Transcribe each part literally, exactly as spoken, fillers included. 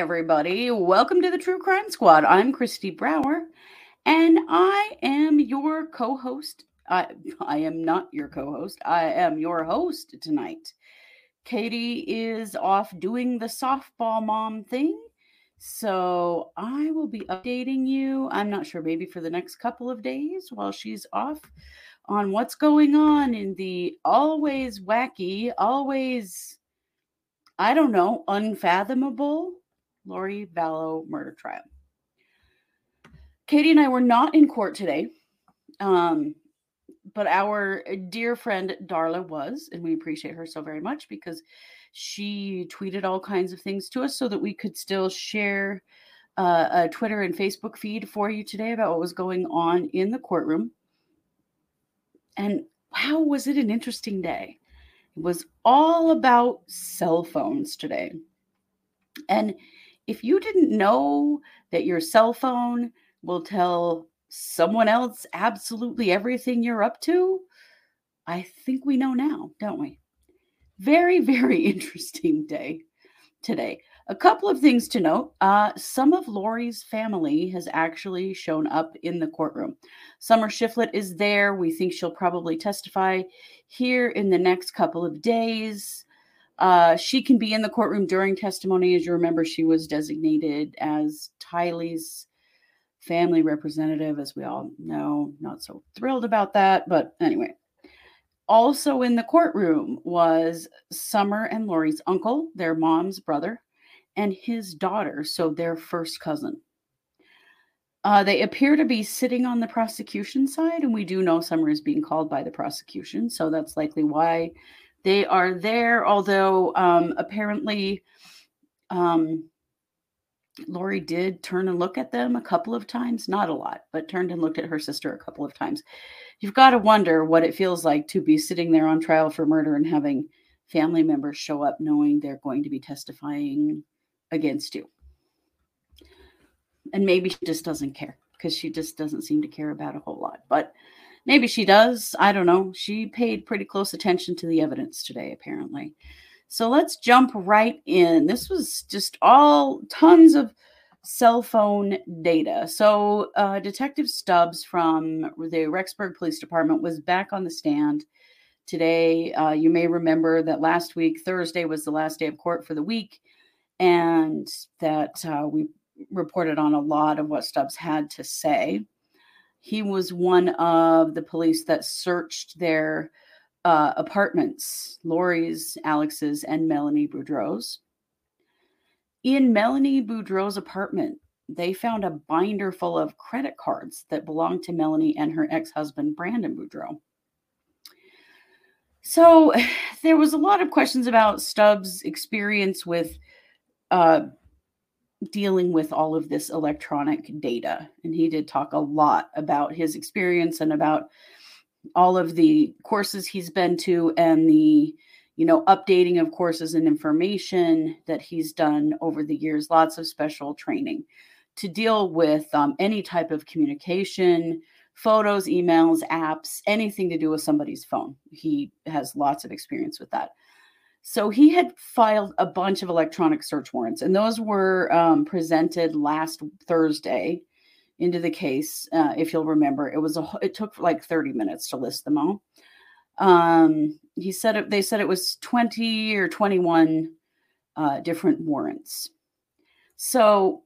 Everybody. Welcome to the True Crime Squad. I'm Christy Brower, and I am your co-host. I, I am not your co-host. I am your host tonight. Katie is off doing the softball mom thing, so I will be updating you. I'm not sure, maybe for the next couple of days while she's off, on what's going on in the always wacky, always, I don't know, unfathomable Lori Vallow murder trial. Katie and I were not in court today, um, but our dear friend Darla was, and we appreciate her so very much because she tweeted all kinds of things to us so that we could still share uh, a Twitter and Facebook feed for you today about what was going on in the courtroom. And wow, was it an interesting day. It was all about cell phones today. And if you didn't know that your cell phone will tell someone else absolutely everything you're up to, I think we know now, don't we? Very, very interesting day today. A couple of things to note. Uh, some of Lori's family has actually shown up in the courtroom. Summer Shiflett is there. We think she'll probably testify here in the next couple of days. Uh, she can be in the courtroom during testimony. As you remember, she was designated as Tylee's family representative, as we all know. Not so thrilled about that, but anyway. Also in the courtroom was Summer and Lori's uncle, their mom's brother, and his daughter, so their first cousin. Uh, they appear to be sitting on the prosecution side, and we do know Summer is being called by the prosecution, so that's likely why they are there, although um, apparently um, Lori did turn and look at them a couple of times. Not a lot, but turned and looked at her sister a couple of times. You've got to wonder what it feels like to be sitting there on trial for murder and having family members show up knowing they're going to be testifying against you. And maybe she just doesn't care because she just doesn't seem to care about a whole lot. But maybe she does. I don't know. She paid pretty close attention to the evidence today, apparently. So let's jump right in. This was just all tons of cell phone data. So uh, Detective Stubbs from the Rexburg Police Department was back on the stand today. Uh, you may remember that last week, Thursday, was the last day of court for the week, and that uh, we reported on a lot of what Stubbs had to say. He was one of the police that searched their uh, apartments, Lori's, Alex's, and Melanie Boudreaux's. In Melanie Boudreaux's apartment, they found a binder full of credit cards that belonged to Melanie and her ex-husband, Brandon Boudreaux. So there was a lot of questions about Stubbs' experience with uh dealing with all of this electronic data. And he did talk a lot about his experience and about all of the courses he's been to and the, you know, updating of courses and information that he's done over the years. Lots of special training to deal with um, any type of communication, photos, emails, apps, anything to do with somebody's phone. He has lots of experience with that. So he had filed a bunch of electronic search warrants, and those were um, presented last Thursday into the case. Uh, if you'll remember, it was a, it took like thirty minutes to list them all. Um, he said it, they said it was twenty or twenty-one uh, different warrants. So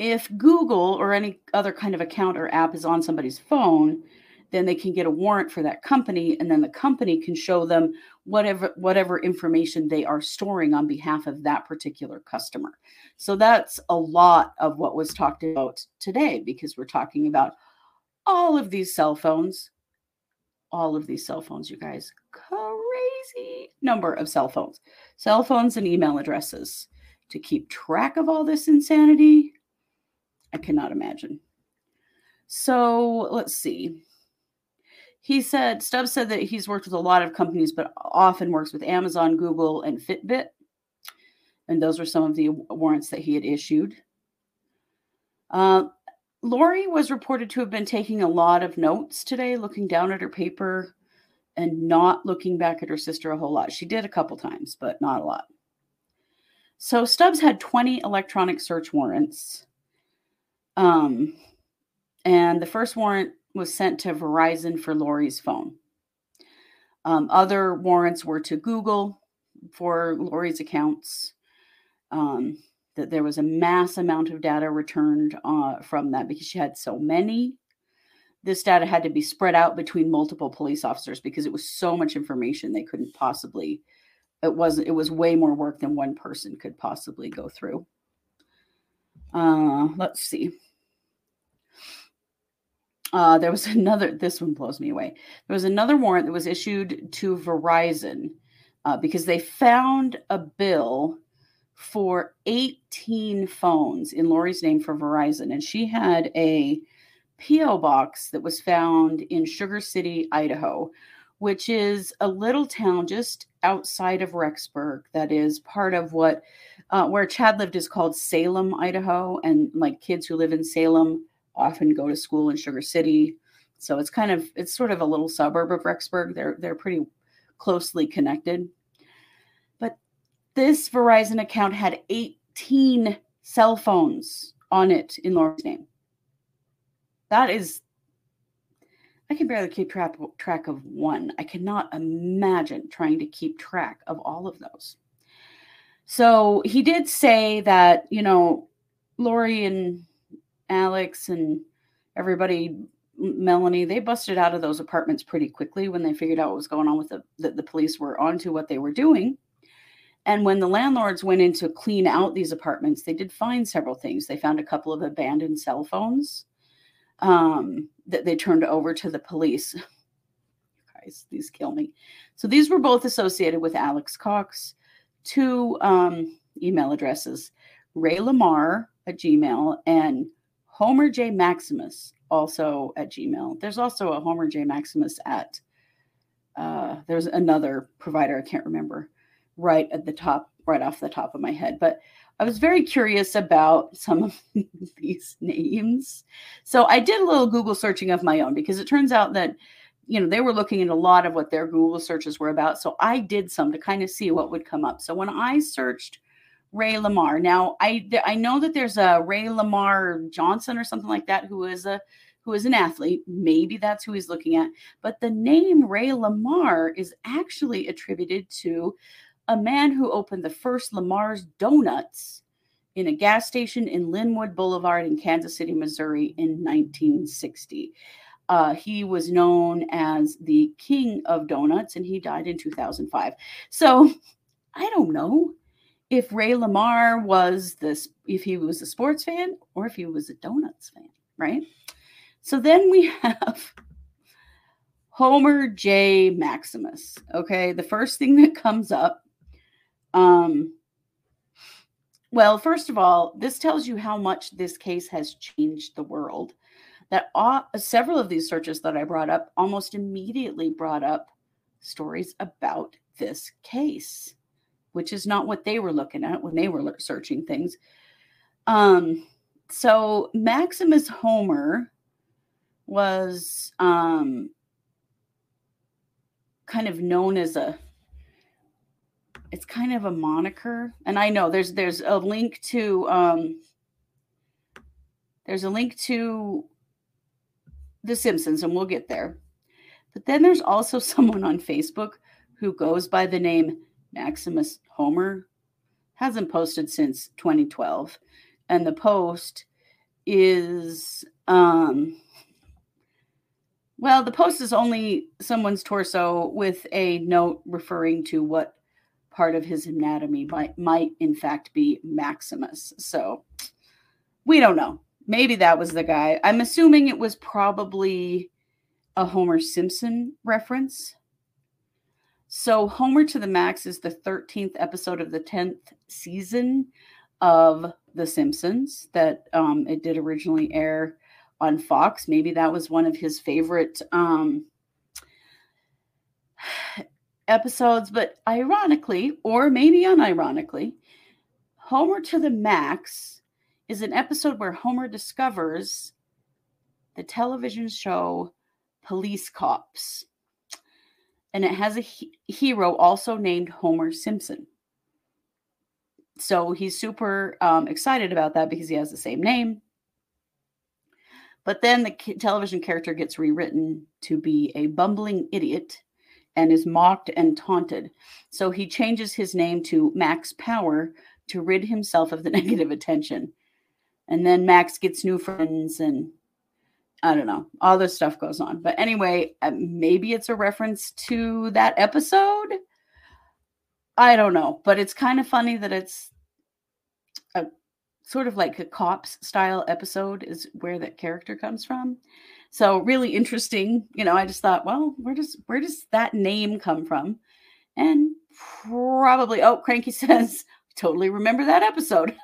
if Google or any other kind of account or app is on somebody's phone, then they can get a warrant for that company, and then the company can show them whatever whatever information they are storing on behalf of that particular customer. So that's a lot of what was talked about today, because we're talking about all of these cell phones, all of these cell phones, you guys, crazy number of cell phones, cell phones and email addresses. To keep track of all this insanity, I cannot imagine. So let's see. He said, Stubbs said that he's worked with a lot of companies, but often works with Amazon, Google, and Fitbit. And those were some of the warrants that he had issued. Uh, Lori was reported to have been taking a lot of notes today, looking down at her paper and not looking back at her sister a whole lot. She did a couple times, but not a lot. So Stubbs had twenty electronic search warrants. Um, and the first warrant was sent to Verizon for Lori's phone. Um, other warrants were to Google for Lori's accounts. Um, that there was a mass amount of data returned uh, from that because she had so many. This data had to be spread out between multiple police officers because it was so much information they couldn't possibly, it was, it was way more work than one person could possibly go through. Uh, let's see. Uh, there was another, this one blows me away. There was another warrant that was issued to Verizon uh, because they found a bill for eighteen phones in Lori's name for Verizon. And she had a P O box that was found in Sugar City, Idaho, which is a little town just outside of Rexburg that is part of what, uh, where Chad lived is called Salem, Idaho. And like kids who live in Salem often go to school in Sugar City. So it's kind of, it's sort of a little suburb of Rexburg. They're, they're pretty closely connected. But this Verizon account had eighteen cell phones on it in Lori's name. That is, I can barely keep track, track of one. I cannot imagine trying to keep track of all of those. So he did say that, you know, Lori and Alex and everybody, Melanie, they busted out of those apartments pretty quickly when they figured out what was going on with the, that the police were onto what they were doing. And when the landlords went in to clean out these apartments, they did find several things. They found a couple of abandoned cell phones um, that they turned over to the police. Guys, these kill me. So these were both associated with Alex Cox. Two um, email addresses, Ray Lamar at Gmail and Homer J. Maximus, also at Gmail. There's also a Homer J. Maximus at, uh, there's another provider, I can't remember, right at the top, right off the top of my head. But I was very curious about some of these names. So I did a little Google searching of my own because it turns out that, you know, they were looking at a lot of what their Google searches were about. So I did some to kind of see what would come up. So when I searched Ray Lamar. Now, I I know that there's a Ray Lamar Johnson or something like that who is a who is an athlete. Maybe that's who he's looking at. But the name Ray Lamar is actually attributed to a man who opened the first Lamar's Donuts in a gas station in Linwood Boulevard in Kansas City, Missouri in nineteen sixty. Uh, he was known as the King of Donuts, and he died in two thousand five. So I don't know if Ray Lamar was this, if he was a sports fan or if he was a donuts fan, right? So then we have Homer J. Maximus. Okay. The first thing that comes up, um, well, first of all, this tells you how much this case has changed the world. That all, several of these searches that I brought up almost immediately brought up stories about this case, which is not what they were looking at when they were searching things. Um, so Maximus Homer was um, kind of known as a, it's kind of a moniker. And I know there's there's a link to, um, there's a link to The Simpsons, and we'll get there. But then there's also someone on Facebook who goes by the name Maximus Homer, hasn't posted since twenty twelve. And the post is, um, well, the post is only someone's torso with a note referring to what part of his anatomy might, might in fact be Maximus. So we don't know. Maybe that was the guy. I'm assuming it was probably a Homer Simpson reference. So Homer to the Max is the thirteenth episode of the tenth season of The Simpsons that um, it did originally air on Fox. Maybe that was one of his favorite um, episodes, but ironically, or maybe unironically, Homer to the Max is an episode where Homer discovers the television show Police Cops. And it has a he- hero also named Homer Simpson. So he's super um, excited about that because he has the same name. But then the c- television character gets rewritten to be a bumbling idiot and is mocked and taunted. So he changes his name to Max Power to rid himself of the negative attention. And then Max gets new friends and I don't know. All this stuff goes on. But anyway, maybe it's a reference to that episode. I don't know. But it's kind of funny that it's a sort of like a Cops style episode is where that character comes from. So really interesting. You know, I just thought, well, where does where does that name come from? And probably, oh, Cranky says, totally remember that episode.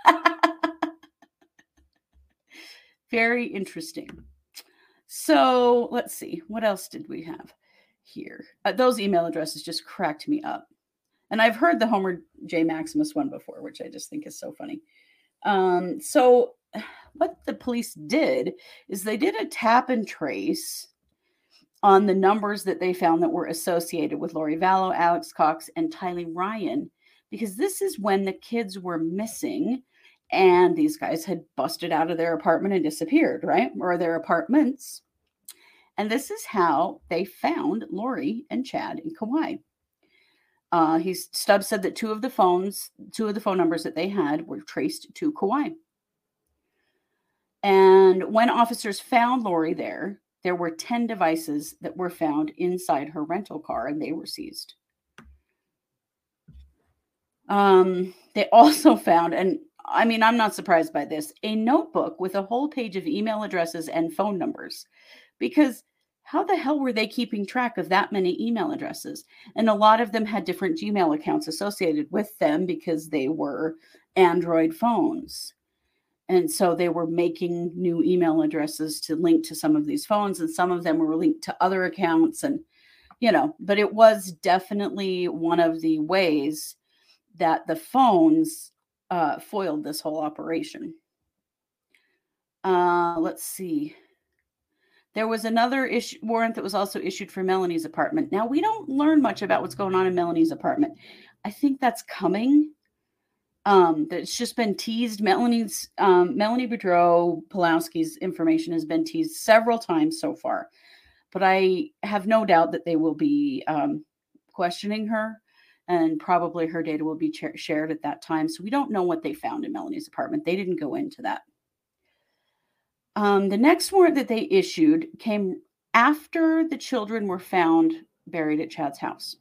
Very interesting. So let's see. What else did we have here? Uh, those email addresses just cracked me up. And I've heard the Homer J. Maximus one before, which I just think is so funny. Um, so what the police did is they did a tap and trace on the numbers that they found that were associated with Lori Vallow, Alex Cox, and Tylee Ryan, because this is when the kids were missing. And these guys had busted out of their apartment and disappeared, right? Or their apartments. And this is how they found Lori and Chad in Kauai. Uh, he's, Stubbs said that two of the phones, two of the phone numbers that they had were traced to Kauai. And when officers found Lori there, there were ten devices that were found inside her rental car and they were seized. Um, they also found, and I mean, I'm not surprised by this, a notebook with a whole page of email addresses and phone numbers, because how the hell were they keeping track of that many email addresses? And a lot of them had different Gmail accounts associated with them because they were Android phones. And so they were making new email addresses to link to some of these phones, and some of them were linked to other accounts. And, you know, but it was definitely one of the ways that the phones Uh, foiled this whole operation. Uh, let's see. There was another issue, warrant that was also issued for Melanie's apartment. Now, we don't learn much about what's going on in Melanie's apartment. I think that's coming. Um, that's just been teased. Melanie's um, Melanie Boudreaux, Pawlowski's information has been teased several times so far. But I have no doubt that they will be um, questioning her. And probably her data will be cha- shared at that time. So we don't know what they found in Melanie's apartment. They didn't go into that. Um, the next warrant that they issued came after the children were found buried at Chad's house.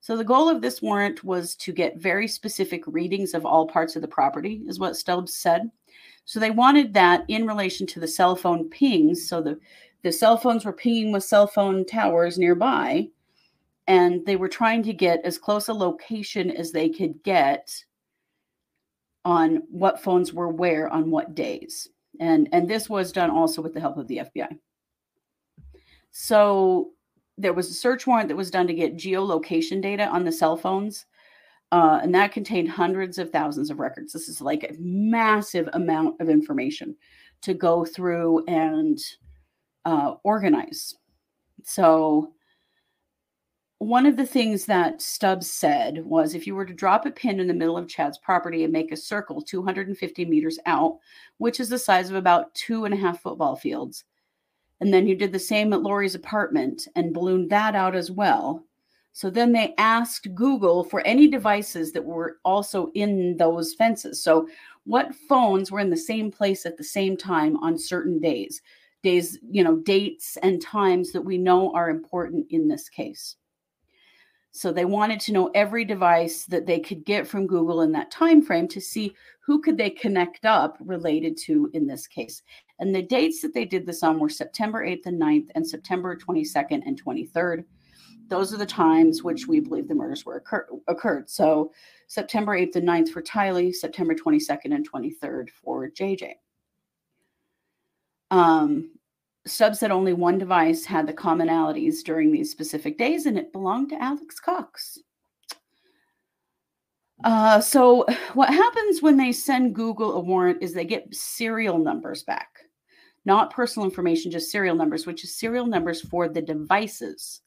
So the goal of this warrant was to get very specific readings of all parts of the property, is what Stubbs said. So they wanted that in relation to the cell phone pings. So the, the cell phones were pinging with cell phone towers nearby. And they were trying to get as close a location as they could get on what phones were where on what days. And, and this was done also with the help of the F B I. So there was a search warrant that was done to get geolocation data on the cell phones. Uh, and that contained hundreds of thousands of records. This is like a massive amount of information to go through and uh, organize. So one of the things that Stubbs said was if you were to drop a pin in the middle of Chad's property and make a circle two hundred fifty meters out, which is the size of about two and a half football fields, and then you did the same at Lori's apartment and ballooned that out as well. So then they asked Google for any devices that were also in those fences. So what phones were in the same place at the same time on certain days, days, you know, dates and times that we know are important in this case. So they wanted to know every device that they could get from Google in that time frame to see who could they connect up related to in this case. And the dates that they did this on were September eighth and ninth and September twenty-second and twenty-third. Those are the times which we believe the murders were occur- occurred. So September eighth and ninth for Tylee, September twenty-second and twenty-third for J J. Um, Stubbs said only one device had the commonalities during these specific days, and it belonged to Alex Cox. Uh, so what happens when they send Google a warrant is they get serial numbers back. Not personal information, just serial numbers, which is serial numbers for the devices.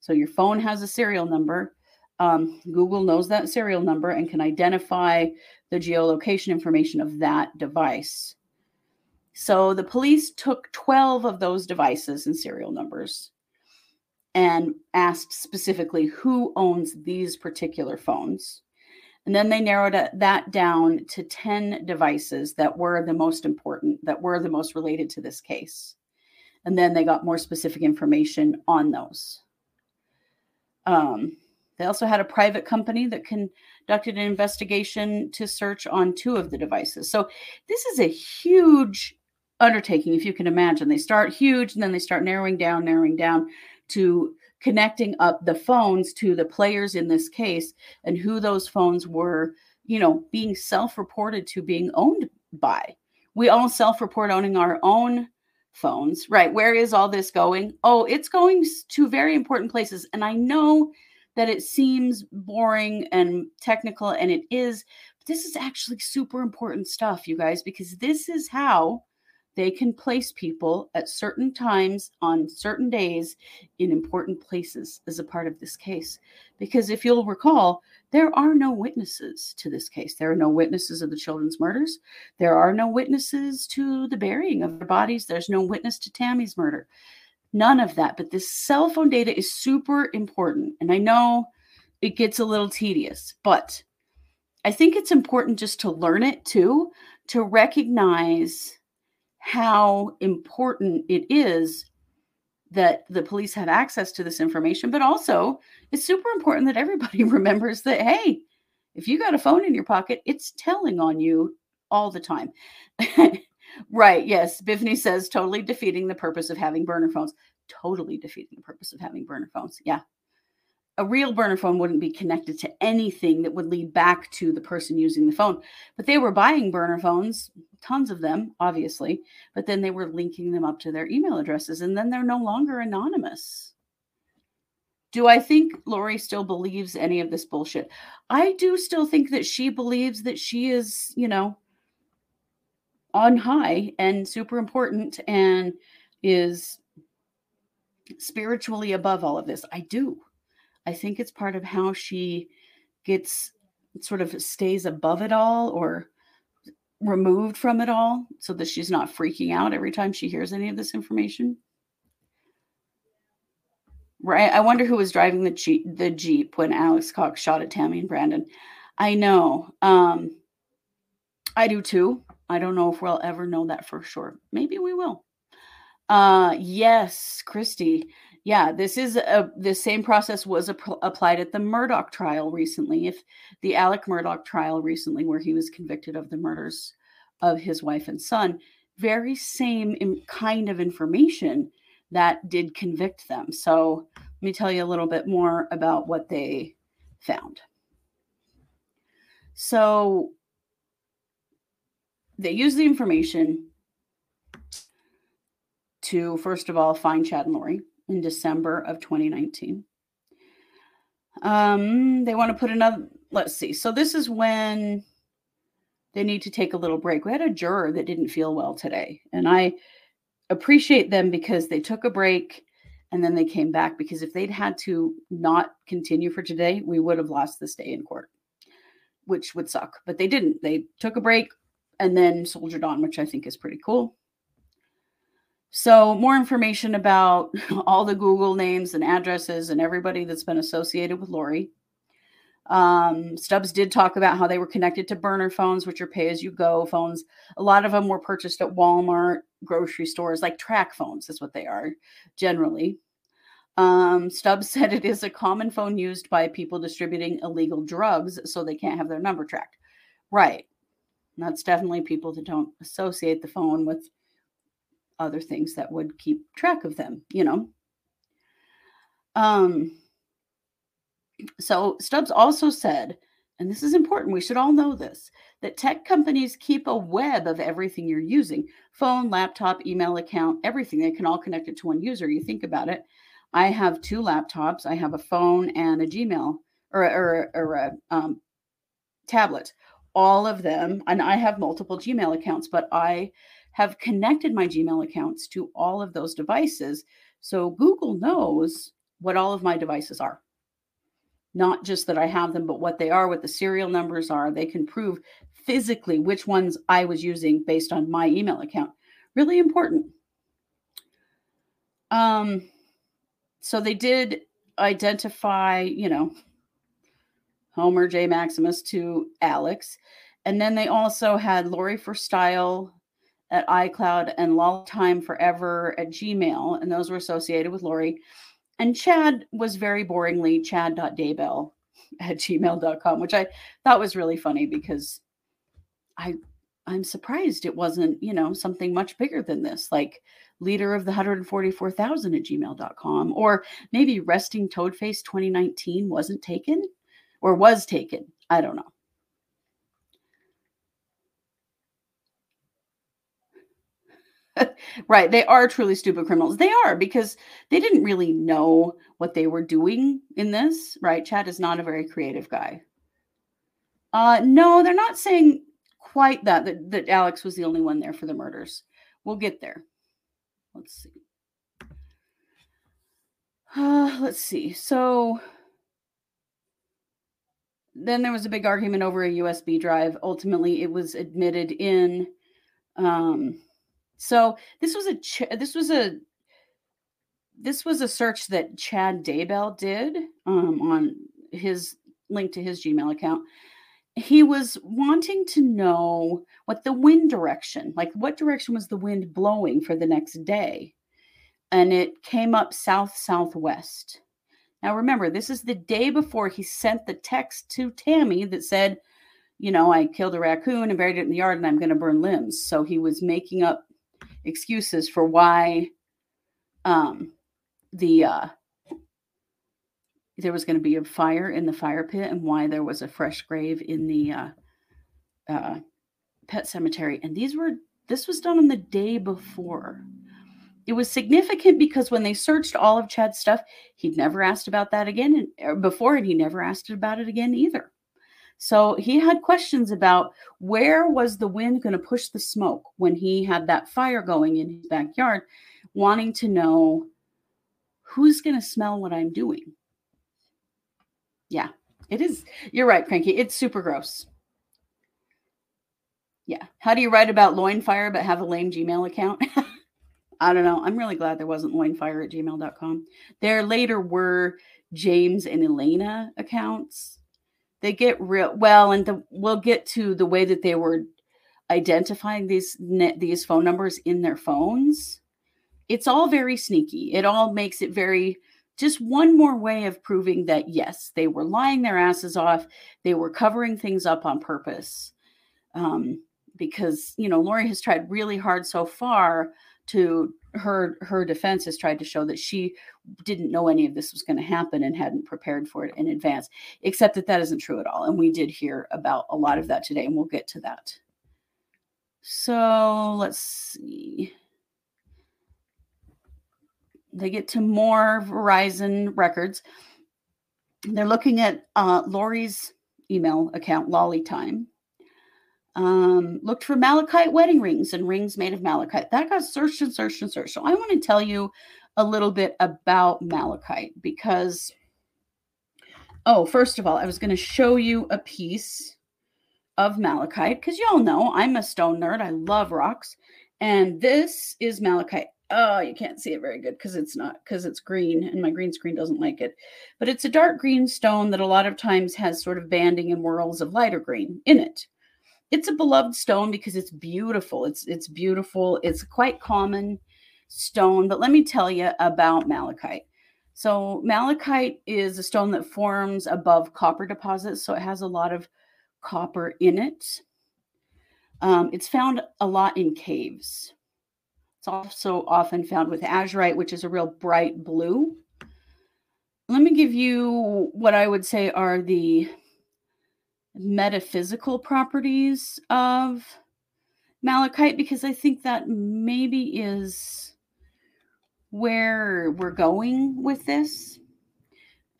So your phone has a serial number. Um, Google knows that serial number and can identify the geolocation information of that device. So the police took twelve of those devices and serial numbers and asked specifically who owns these particular phones. And then they narrowed that down to ten devices that were the most important, that were the most related to this case. And then they got more specific information on those. Um, they also had a private company that conducted an investigation to search on two of the devices. So this is a huge undertaking, if you can imagine. They start huge, and then they start narrowing down, narrowing down to connecting up the phones to the players in this case and who those phones were, you know, being self-reported to being owned by. We all self-report owning our own phones, right? Where is all this going? Oh, it's going to very important places. And I know that it seems boring and technical, and it is, but this is actually super important stuff, you guys, because this is how they can place people at certain times on certain days in important places as a part of this case. Because if you'll recall, there are no witnesses to this case. There are no witnesses of the children's murders. There are no witnesses to the burying of their bodies. There's no witness to Tammy's murder. None of that. But this cell phone data is super important. And I know it gets a little tedious, but I think it's important just to learn it too, to recognize how important it is that the police have access to this information, but also it's super important that everybody remembers that, hey, if you got a phone in your pocket, it's telling on you all the time. Right. Yes. Biffany says totally defeating the purpose of having burner phones, totally defeating the purpose of having burner phones. Yeah. A real burner phone wouldn't be connected to anything that would lead back to the person using the phone, but they were buying burner phones, tons of them, obviously, but then they were linking them up to their email addresses, and then they're no longer anonymous. Do I think Lori still believes any of this bullshit? I do still think that she believes that she is, you know, on high and super important and is spiritually above all of this. I do. I think it's part of how she gets sort of stays above it all or removed from it all so that she's not freaking out every time she hears any of this information. Right. I wonder who was driving the Jeep, the Jeep when Alex Cox shot at Tammy and Brandon. I know. Um, I do too. I don't know if we'll ever know that for sure. Maybe we will. Uh, yes, Christy. Yeah, this is a, the same process was a, applied at the Murdoch trial recently, if the Alec Murdoch trial recently, where he was convicted of the murders of his wife and son. Very same in, kind of information that did convict them. So let me tell you a little bit more about what they found. So they used the information to, first of all, find Chad and Lori. In December of twenty nineteen. Um, they want to put another, let's see. So this is when they need to take a little break. We had a juror that didn't feel well today, and I appreciate them because they took a break and then they came back, because if they'd had to not continue for today, we would have lost this day in court, which would suck, but they didn't. They took a break and then soldiered on, which I think is pretty cool. So more information about all the Google names and addresses and everybody that's been associated with Lori. Um, Stubbs did talk about how they were connected to burner phones, which are pay-as-you-go phones. A lot of them were purchased at Walmart, grocery stores, like track phones is what they are generally. Um, Stubbs said it is a common phone used by people distributing illegal drugs so they can't have their number tracked. Right. And that's definitely people that don't associate the phone with other things that would keep track of them, you know. Um, so Stubbs also said, and this is important, we should all know this, that tech companies keep a web of everything you're using, phone, laptop, email account, everything. They can all connect it to one user. You think about it. I have two laptops. I have a phone and a Gmail or, or, or a um, tablet, all of them. And I have multiple Gmail accounts, but I have connected my Gmail accounts to all of those devices. So Google knows what all of my devices are. Not just that I have them, but what they are, what the serial numbers are. They can prove physically which ones I was using based on my email account. Really important. Um, so they did identify, you know, Homer J. Maximus to Alex. And then they also had Lori for Style at iCloud and Longtime Forever at Gmail. And those were associated with Lori. And Chad was very boringly chad dot daybell at gmail dot com, which I thought was really funny because I, I'm surprised it wasn't, you know, something much bigger than this, like leader of the one hundred forty-four thousand at gmail dot com, or maybe resting Toadface twenty nineteen wasn't taken or was taken. I don't know. Right. They are truly stupid criminals. They are, because they didn't really know what they were doing in this, right? Chad is not a very creative guy. Uh, no, they're not saying quite that, that, that Alex was the only one there for the murders. We'll get there. Let's see. Uh, let's see. So then there was a big argument over a U S B drive. Ultimately, it was admitted in... Um, So this was a this was a this was a search that Chad Daybell did um, on his link to his Gmail account. He was wanting to know what the wind direction, like what direction was the wind blowing for the next day, and it came up south southwest. Now remember, this is the day before he sent the text to Tammy that said, you know, I killed a raccoon and buried it in the yard, and I'm going to burn limbs. So he was making up excuses for why um, the uh, there was going to be a fire in the fire pit and why there was a fresh grave in the uh, uh, pet cemetery. And these were this was done on the day before. It was significant because when they searched all of Chad's stuff, he'd never asked about that again and, before, and he never asked about it again either. So he had questions about where was the wind going to push the smoke when he had that fire going in his backyard, wanting to know who's going to smell what I'm doing. Yeah, it is. You're right, Cranky. It's super gross. Yeah. How do you write about loin fire but have a lame Gmail account? I don't know. I'm really glad there wasn't loinfire at gmail dot com. There later were James and Elena accounts. They get real well, and the, we'll get to the way that they were identifying these these phone numbers in their phones. It's all very sneaky. It all makes it very just one more way of proving that yes, they were lying their asses off. They were covering things up on purpose, um, because you know Lori has tried really hard so far to her her defense has tried to show that she didn't know any of this was going to happen and hadn't prepared for it in advance, except that that isn't true at all. And we did hear about a lot of that today, and we'll get to that. So let's see. They get to more Verizon records. They're looking at uh, Lori's email account, Lolly Time. Um, looked for malachite wedding rings and rings made of malachite. That got searched and searched and searched. So I want to tell you a little bit about malachite because, oh, first of all, I was going to show you a piece of malachite because y'all know I'm a stone nerd. I love rocks. And this is malachite. Oh, you can't see it very good because it's not, because it's green and my green screen doesn't like it. But it's a dark green stone that a lot of times has sort of banding and whorls of lighter green in it. It's a beloved stone because it's beautiful. It's it's beautiful. It's a quite common stone, but let me tell you about malachite. So malachite is a stone that forms above copper deposits, so it has a lot of copper in it. Um, it's found a lot in caves. It's also often found with azurite, which is a real bright blue. Let me give you what I would say are the metaphysical properties of malachite, because I think that maybe is where we're going with this.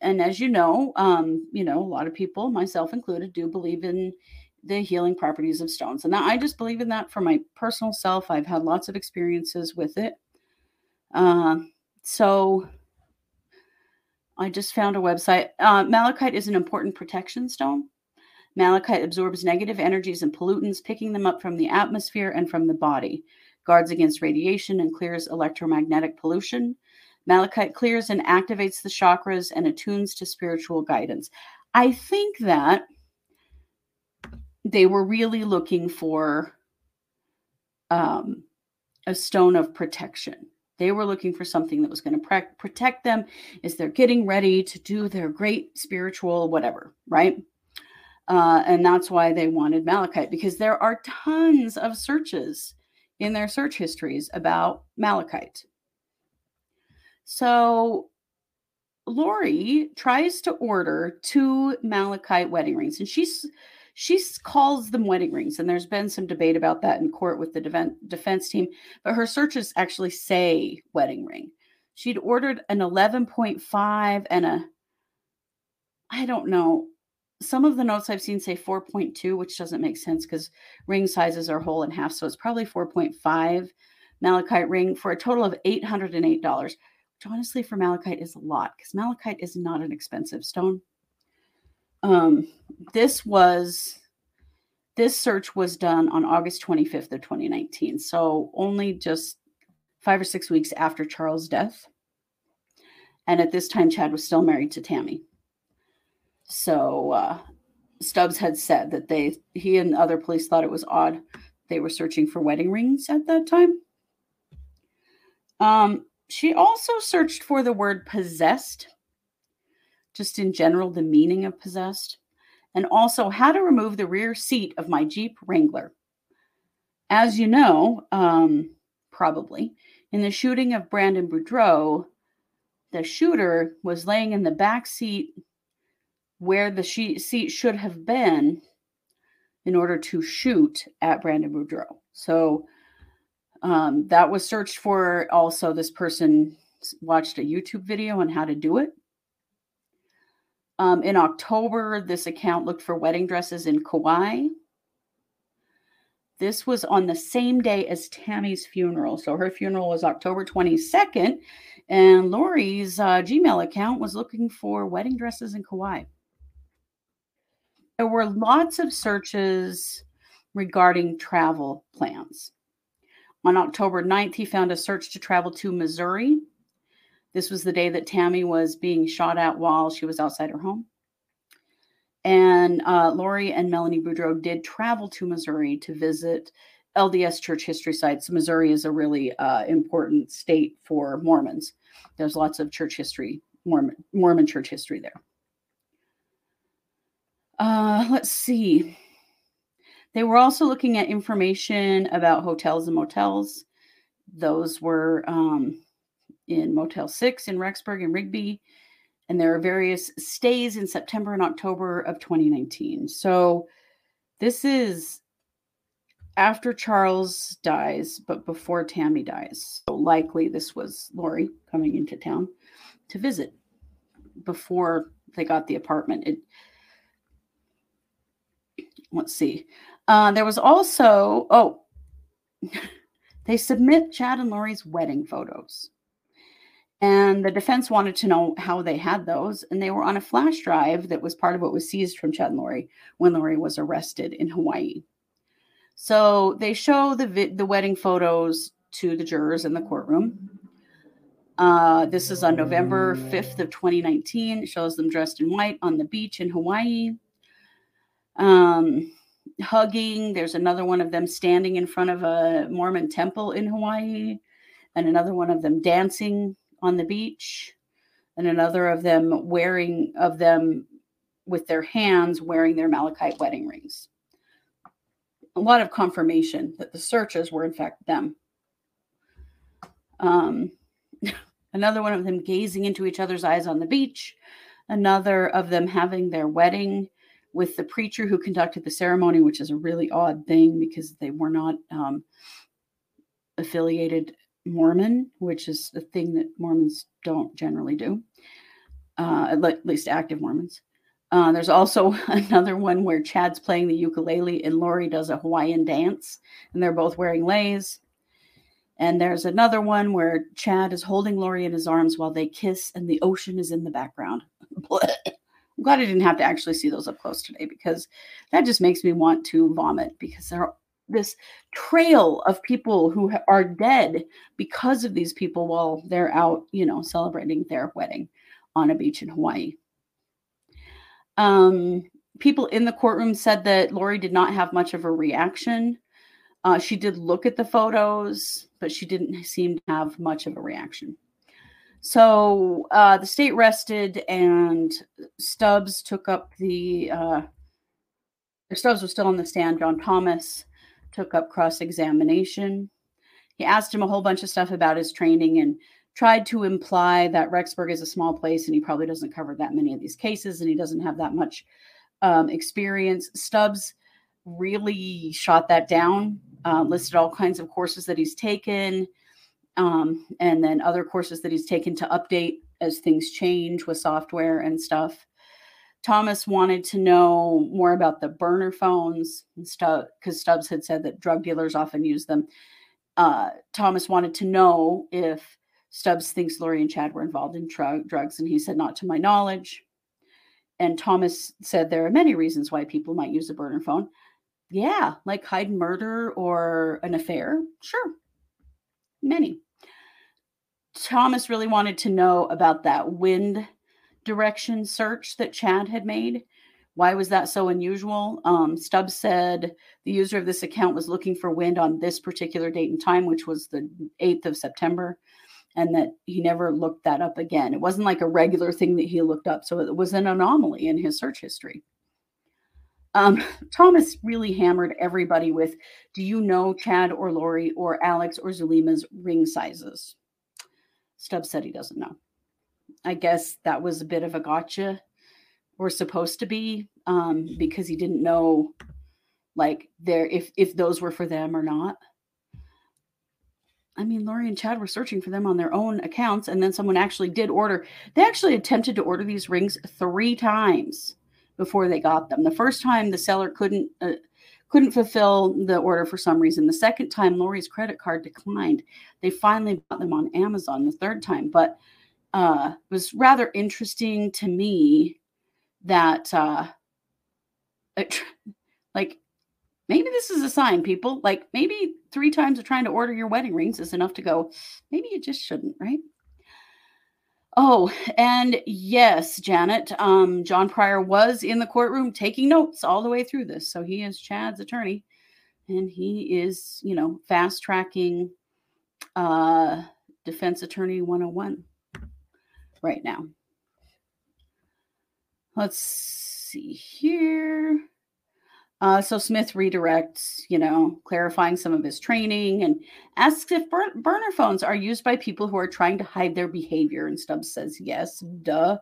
And as you know, um, you know, a lot of people, myself included, do believe in the healing properties of stones. And I just believe in that for my personal self. I've had lots of experiences with it. Uh, so I just found a website. Uh, malachite is an important protection stone. Malachite absorbs negative energies and pollutants, picking them up from the atmosphere and from the body, guards against radiation, and clears electromagnetic pollution. Malachite clears and activates the chakras and attunes to spiritual guidance. I think that they were really looking for um, a stone of protection. They were looking for something that was going to pre- protect them as they're getting ready to do their great spiritual whatever, right? Uh, and that's why they wanted malachite, because there are tons of searches in their search histories about malachite. So Lori tries to order two malachite wedding rings, and she's she calls them wedding rings, and there's been some debate about that in court with the de- defense team, but her searches actually say wedding ring. She'd ordered an eleven point five and a, I don't know, some of the notes I've seen say four point two, which doesn't make sense because ring sizes are whole and half, so it's probably four point five malachite ring for a total of eight hundred eight dollars, which honestly for malachite is a lot because malachite is not an expensive stone. Um, this was, this search was done on August twenty-fifth of twenty nineteen. So only just five or six weeks after Charles' death. And at this time, Chad was still married to Tammy. So, uh, Stubbs had said that they, he and other police thought it was odd. They were searching for wedding rings at that time. Um, she also searched for the word possessed, just in general, the meaning of possessed, and also how to remove the rear seat of my Jeep Wrangler. As you know, um, probably, in the shooting of Brandon Boudreaux, the shooter was laying in the back seat where the she- seat should have been in order to shoot at Brandon Boudreaux. So um, that was searched for. Also, this person watched a YouTube video on how to do it. Um, in October, this account looked for wedding dresses in Kauai. This was on the same day as Tammy's funeral. So her funeral was October twenty-second, and Lori's uh, Gmail account was looking for wedding dresses in Kauai. There were lots of searches regarding travel plans. On October ninth, he found a search to travel to Missouri. This was the day that Tammy was being shot at while she was outside her home. And uh, Lori and Melanie Boudreaux did travel to Missouri to visit L D S church history sites. Missouri is a really uh, important state for Mormons. There's lots of church history, Mormon, Mormon church history there. Uh, let's see. They were also looking at information about hotels and motels. Those were... Um, in Motel six in Rexburg and Rigby. And there are various stays in September and October of twenty nineteen. So this is after Charles dies, but before Tammy dies. So likely this was Lori coming into town to visit before they got the apartment. It, let's see. Uh, there was also, oh, they submit Chad and Lori's wedding photos. And the defense wanted to know how they had those. And they were on a flash drive that was part of what was seized from Chad and Lori when Lori was arrested in Hawaii. So they show the vi- the wedding photos to the jurors in the courtroom. Uh, this is on November fifth of twenty nineteen. It shows them dressed in white on the beach in Hawaii. Um, hugging. There's another one of them standing in front of a Mormon temple in Hawaii. And another one of them dancing on the beach, and another of them wearing of them with their hands wearing their malachite wedding rings. A lot of confirmation that the searches were in fact them. Um, another one of them gazing into each other's eyes on the beach, another of them having their wedding with the preacher who conducted the ceremony, which is a really odd thing because they were not um, affiliated Mormon, which is the thing that Mormons don't generally do, uh, at, le- at least active Mormons. Uh, there's also another one where Chad's playing the ukulele and Lori does a Hawaiian dance, and they're both wearing leis. And there's another one where Chad is holding Lori in his arms while they kiss, and the ocean is in the background. I'm glad I didn't have to actually see those up close today, because that just makes me want to vomit, because there are this trail of people who are dead because of these people while they're out, you know, celebrating their wedding on a beach in Hawaii. Um, people in the courtroom said that Lori did not have much of a reaction. Uh, she did look at the photos, but she didn't seem to have much of a reaction. So uh, the state rested, and Stubbs took up the, uh, Stubbs was still on the stand. John Thomas took up cross-examination. He asked him a whole bunch of stuff about his training and tried to imply that Rexburg is a small place and he probably doesn't cover that many of these cases and he doesn't have that much um, experience. Stubbs really shot that down, uh, listed all kinds of courses that he's taken, um, and then other courses that he's taken to update as things change with software and stuff. Thomas wanted to know more about the burner phones and stuff, because Stubbs had said that drug dealers often use them. Uh, Thomas wanted to know if Stubbs thinks Lori and Chad were involved in drug, drugs, and he said, not to my knowledge. And Thomas said there are many reasons why people might use a burner phone. Yeah, like hide murder or an affair. Sure, many. Thomas really wanted to know about that wind direction search that Chad had made. Why was that so unusual? Um, Stubbs said the user of this account was looking for wind on this particular date and time, which was the eighth of September. And that he never looked that up again. It wasn't like a regular thing that he looked up. So it was an anomaly in his search history. Um, Thomas really hammered everybody with, do you know Chad or Lori or Alex or Zulima's ring sizes? Stubbs said he doesn't know. I guess that was a bit of a gotcha, or supposed to be, um, because he didn't know like there if, if those were for them or not. I mean, Lori and Chad were searching for them on their own accounts, and then someone actually did order. They actually attempted to order these rings three times before they got them. The first time, the seller couldn't uh, couldn't fulfill the order for some reason. The second time, Lori's credit card declined. They finally bought them on Amazon the third time. But uh, it was rather interesting to me that, uh, it, like, maybe this is a sign, people. Like, maybe three times of trying to order your wedding rings is enough to go, maybe you just shouldn't, right? Oh, and yes, Janet, um, John Pryor was in the courtroom taking notes all the way through this. So he is Chad's attorney, and he is, you know, fast-tracking uh, Defense Attorney one oh one right now. Let's see here. Uh, so Smith redirects, you know, clarifying some of his training, and asks if bur- burner phones are used by people who are trying to hide their behavior. And Stubbs says, yes, duh.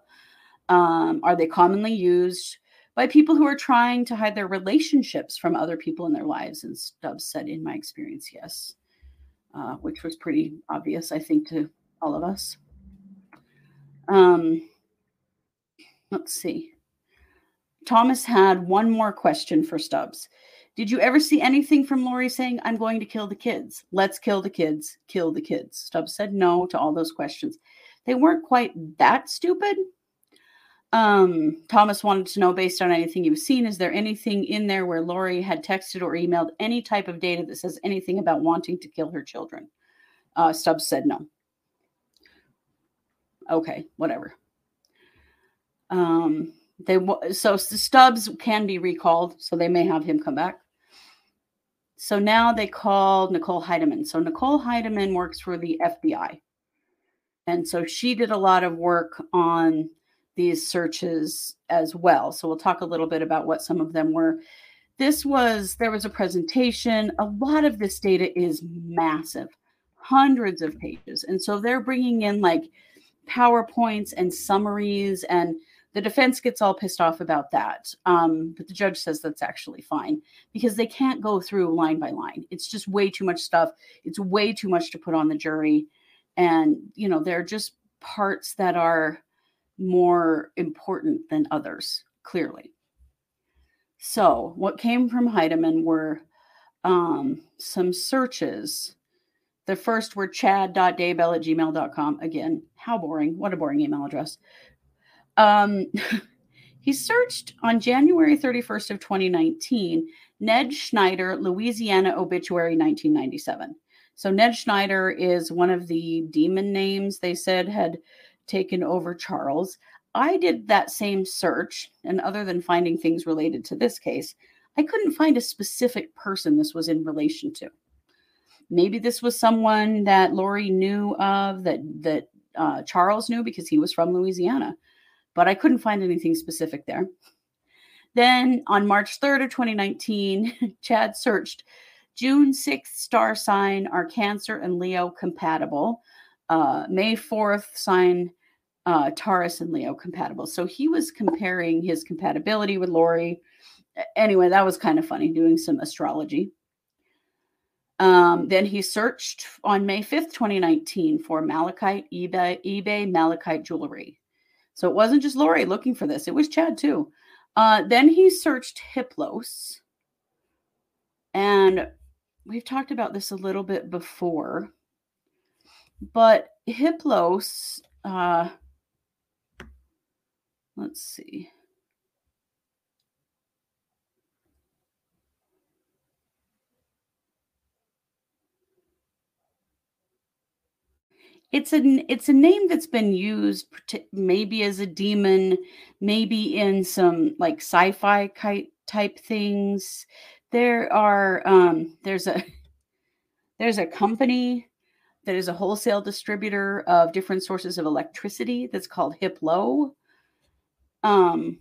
Um, are they commonly used by people who are trying to hide their relationships from other people in their lives? And Stubbs said, in my experience, yes, uh, which was pretty obvious, I think, to all of us. Um, let's see. Thomas had one more question for Stubbs. Did you ever see anything from Lori saying, I'm going to kill the kids? Let's kill the kids, kill the kids. Stubbs said no to all those questions. They weren't quite that stupid. Um, Thomas wanted to know, based on anything you've seen, is there anything in there where Lori had texted or emailed any type of data that says anything about wanting to kill her children? Uh, Stubbs said no. Okay, whatever. Um... They so Stubbs can be recalled, so they may have him come back. So now they called Nicole Heidemann. So Nicole Heidemann works for the F B I. And so she did a lot of work on these searches as well. So we'll talk a little bit about what some of them were. This was, there was a presentation. A lot of this data is massive, hundreds of pages. And so they're bringing in like PowerPoints and summaries and The defense gets all pissed off about that. Um, but the judge says that's actually fine because they can't go through line by line. It's just way too much stuff. It's way too much to put on the jury. And, you know, there are just parts that are more important than others, clearly. So what came from Heidemann were um, some searches. The first were chad dot daybell at gmail dot com. Again, how boring. What a boring email address. Um, he searched on January thirty-first of twenty nineteen, Ned Schneider, Louisiana obituary nineteen ninety-seven. So Ned Schneider is one of the demon names they said had taken over Charles. I did that same search, and other than finding things related to this case, I couldn't find a specific person this was in relation to. Maybe this was someone that Lori knew of, that, that uh, Charles knew because he was from Louisiana. But I couldn't find anything specific there. Then on March third of twenty nineteen, Chad searched June sixth star sign, are Cancer and Leo compatible? Uh, May fourth sign, uh, Taurus and Leo compatible. So he was comparing his compatibility with Lori. Anyway, that was kind of funny, doing some astrology. Um, then he searched on May fifth, twenty nineteen for malachite, eBay, eBay malachite jewelry. So it wasn't just Lori looking for this. It was Chad too. Uh, then he searched Hiplos. And we've talked about this a little bit before. But Hiplos, uh, let's see. It's a, it's a name that's been used maybe as a demon, maybe in some like sci-fi type things. There are, um, there's a, there's a company that is a wholesale distributor of different sources of electricity that's called Hiplo. Um,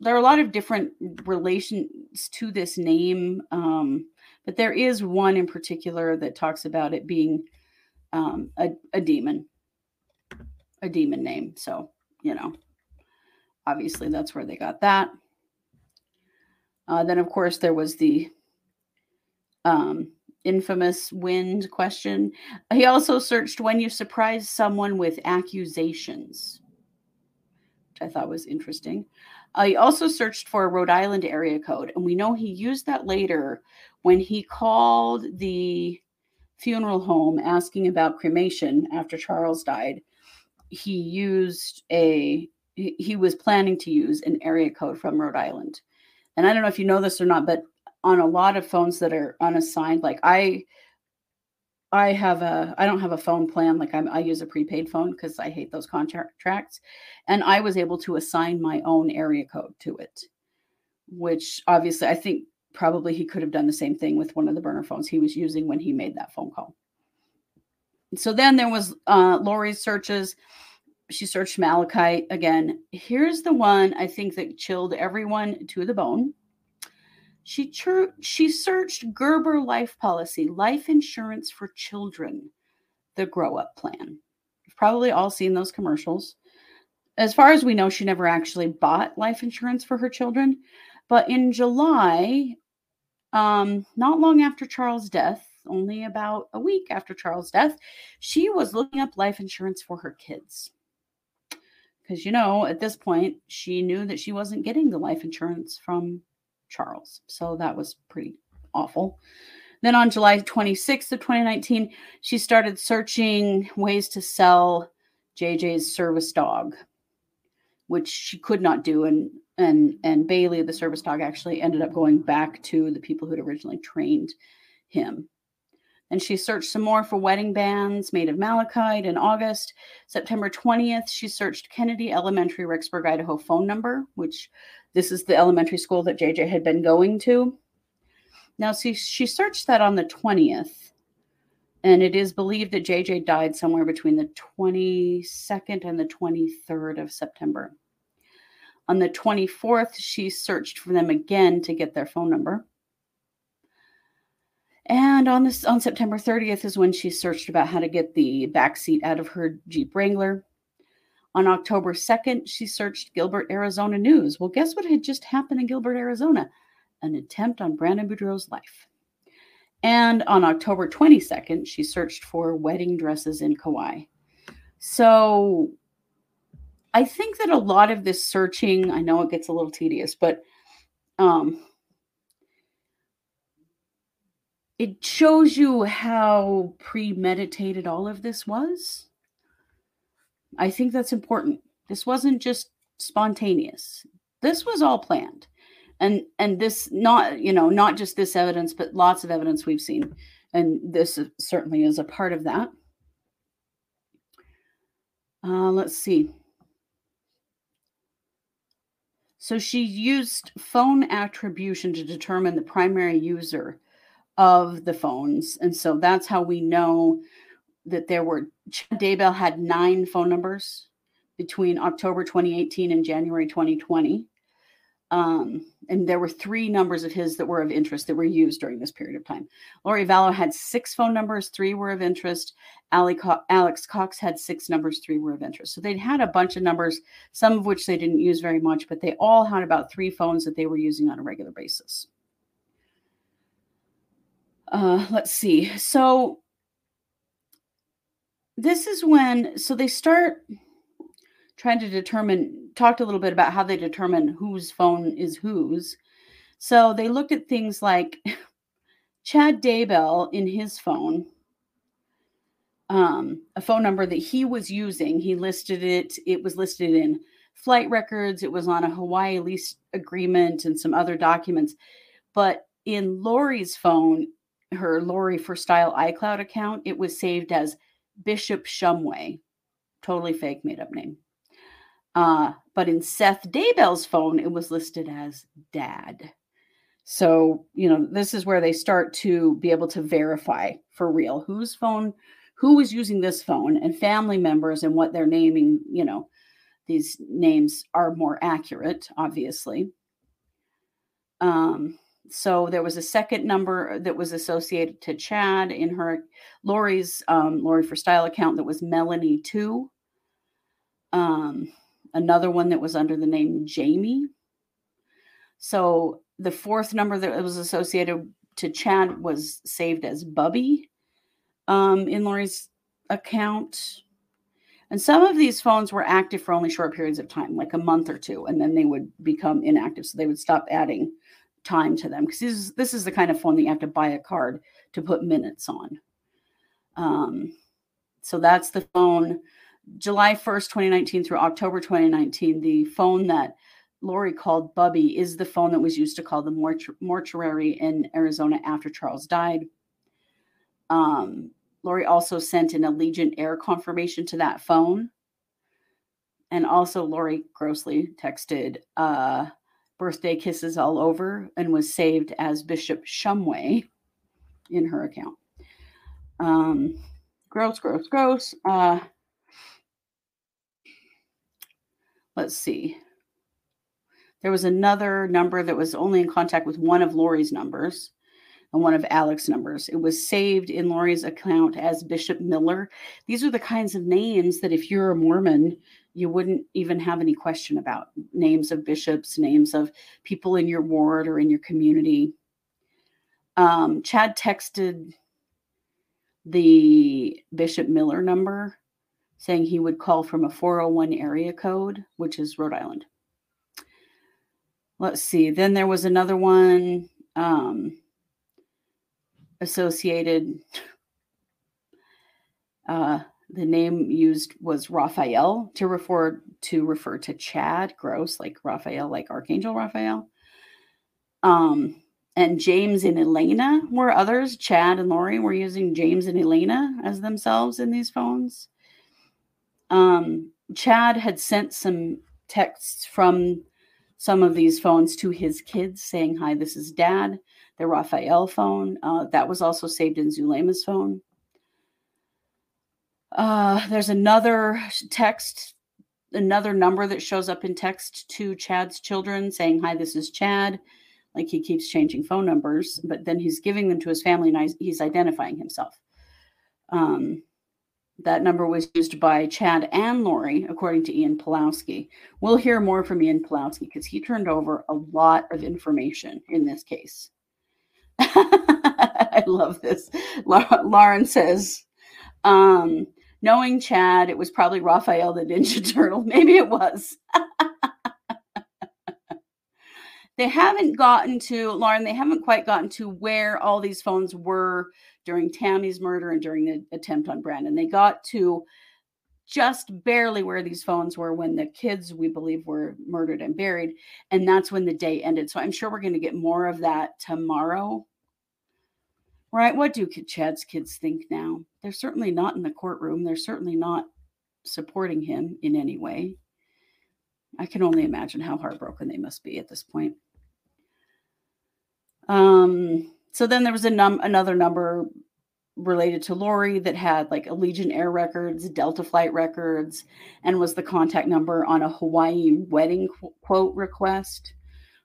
there are a lot of different relations to this name, um, but there is one in particular that talks about it being Um, a, a demon, a demon name. So, you know, obviously that's where they got that. Uh, then, of course, there was the um, infamous wind question. He also searched when you surprise someone with accusations, which I thought was interesting. Uh, he also searched for a Rhode Island area code. And we know he used that later when he called the funeral home asking about cremation after Charles died. He used a, he was planning to use an area code from Rhode Island. And I don't know if you know this or not, but on a lot of phones that are unassigned, like I, I have a, I don't have a phone plan. Like I'm, I use a prepaid phone because I hate those contracts. And I was able to assign my own area code to it, which obviously I think probably he could have done the same thing with one of the burner phones he was using when he made that phone call. So then there was uh, Lori's searches. She searched malachite again. Here's the one I think that chilled everyone to the bone. She, chur- she searched Gerber Life Policy, life insurance for children, the grow-up plan. You've probably all seen those commercials. As far as we know, she never actually bought life insurance for her children. But in July... Um, not long after Charles' death, only about a week after Charles' death, she was looking up life insurance for her kids. Because, you know, at this point, she knew that she wasn't getting the life insurance from Charles. So that was pretty awful. Then on July twenty-sixth of twenty nineteen, she started searching ways to sell J J's service dog, which she could not do. And And and Bailey, the service dog, actually ended up going back to the people who'd originally trained him. And she searched some more for wedding bands made of malachite in August. September twentieth, she searched Kennedy Elementary, Rexburg, Idaho phone number, which this is the elementary school that J J had been going to. Now, see, she searched that on the twentieth. And it is believed that J J died somewhere between the twenty-second and the twenty-third of September. On the twenty-fourth, she searched for them again to get their phone number. And on this, on September thirtieth is when she searched about how to get the back seat out of her Jeep Wrangler. On October second, she searched Gilbert, Arizona news. Well, guess what had just happened in Gilbert, Arizona? An attempt on Brandon Boudreaux's life. And on October twenty-second, she searched for wedding dresses in Kauai. So I think that a lot of this searching, I know it gets a little tedious, but um, it shows you how premeditated all of this was. I think that's important. This wasn't just spontaneous. This was all planned. And and this, not, you know, not just this evidence, but lots of evidence we've seen. And this certainly is a part of that. Uh, let's see. So she used phone attribution to determine the primary user of the phones. And so that's how we know that there were, Chad Daybell had nine phone numbers between October twenty eighteen and January twenty twenty. Um, and there were three numbers of his that were of interest that were used during this period of time. Lori Vallow had six phone numbers, three were of interest. Alex Cox had six numbers, three were of interest. So they'd had a bunch of numbers, some of which they didn't use very much, but they all had about three phones that they were using on a regular basis. Uh, let's see. So this is when, so they start trying to determine, talked a little bit about how they determine whose phone is whose. So they looked at things like Chad Daybell in his phone, um, a phone number that he was using. He listed it. It was listed in flight records. It was on a Hawaii lease agreement and some other documents. But in Lori's phone, her Lori for Style iCloud account, it was saved as Bishop Shumway. Totally fake, made-up name. Uh, but in Seth Daybell's phone, it was listed as Dad. So, you know, this is where they start to be able to verify for real whose phone, who was using this phone, and family members and what they're naming, you know, these names are more accurate, obviously. Um, so there was a second number that was associated to Chad in her, Lori's, um, Lori for Style account that was Melanie two. Um... Another one that was under the name Jamie. So the fourth number that was associated to Chad was saved as Bubby um, in Lori's account. And some of these phones were active for only short periods of time, like a month or two, and then they would become inactive. So they would stop adding time to them, because this is, this is the kind of phone that you have to buy a card to put minutes on. Um, so that's the phone. July first, twenty nineteen through October twenty nineteen, the phone that Lori called Bubby is the phone that was used to call the mortu- mortuary in Arizona after Charles died. Um, Lori also sent an Allegiant Air confirmation to that phone. And also Lori grossly texted uh, birthday kisses all over and was saved as Bishop Shumway in her account. Um, gross, gross, gross. Uh, Let's see. There was another number that was only in contact with one of Lori's numbers and one of Alex's numbers. It was saved in Lori's account as Bishop Miller. These are the kinds of names that if you're a Mormon, you wouldn't even have any question about. Names of bishops, names of people in your ward or in your community. Um, Chad texted the Bishop Miller number, saying he would call from a four oh one area code, which is Rhode Island. Let's see. Then there was another one um, associated. Uh, the name used was Raphael to refer to refer to Chad. Gross, like Raphael, like Archangel Raphael. Um, and James and Elena were others. Chad and Lori were using James and Elena as themselves in these phones. Um, Chad had sent some texts from some of these phones to his kids saying, hi, this is Dad, the Raphael phone. Uh, that was also saved in Zulema's phone. Uh, there's another text, another number that shows up in text to Chad's children saying, hi, this is Chad. Like he keeps changing phone numbers, but then he's giving them to his family and he's identifying himself. Um, That number was used by Chad and Lori, according to Ian Pawlowski. We'll hear more from Ian Pawlowski because he turned over a lot of information in this case. I love this. Lauren says, um, knowing Chad, it was probably Raphael the Ninja Turtle. Maybe it was. They haven't gotten to, Lauren, they haven't quite gotten to where all these phones were during Tammy's murder and during the attempt on Brandon. They got to just barely where these phones were when the kids, we believe, were murdered and buried. And that's when the day ended. So I'm sure we're going to get more of that tomorrow. Right? What do Chad's kids think now? They're certainly not in the courtroom. They're certainly not supporting him in any way. I can only imagine how heartbroken they must be at this point. Um, so then there was a num- another number related to Lori that had like Allegiant Air records, Delta flight records, and was the contact number on a Hawaii wedding qu- quote request.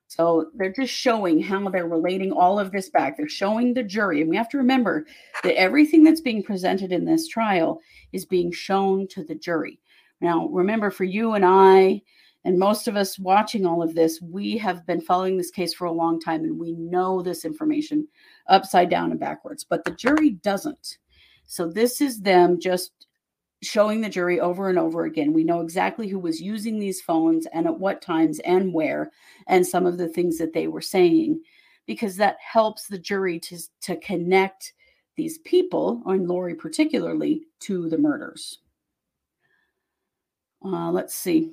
So they're just showing how they're relating all of this back. They're showing the jury. And we have to remember that everything that's being presented in this trial is being shown to the jury. Now, remember, for you and I, and most of us watching all of this, we have been following this case for a long time, and we know this information upside down and backwards, but the jury doesn't. So this is them just showing the jury over and over again. We know exactly who was using these phones and at what times and where, and some of the things that they were saying, because that helps the jury to, to connect these people, and Lori particularly, to the murders. Uh, let's see.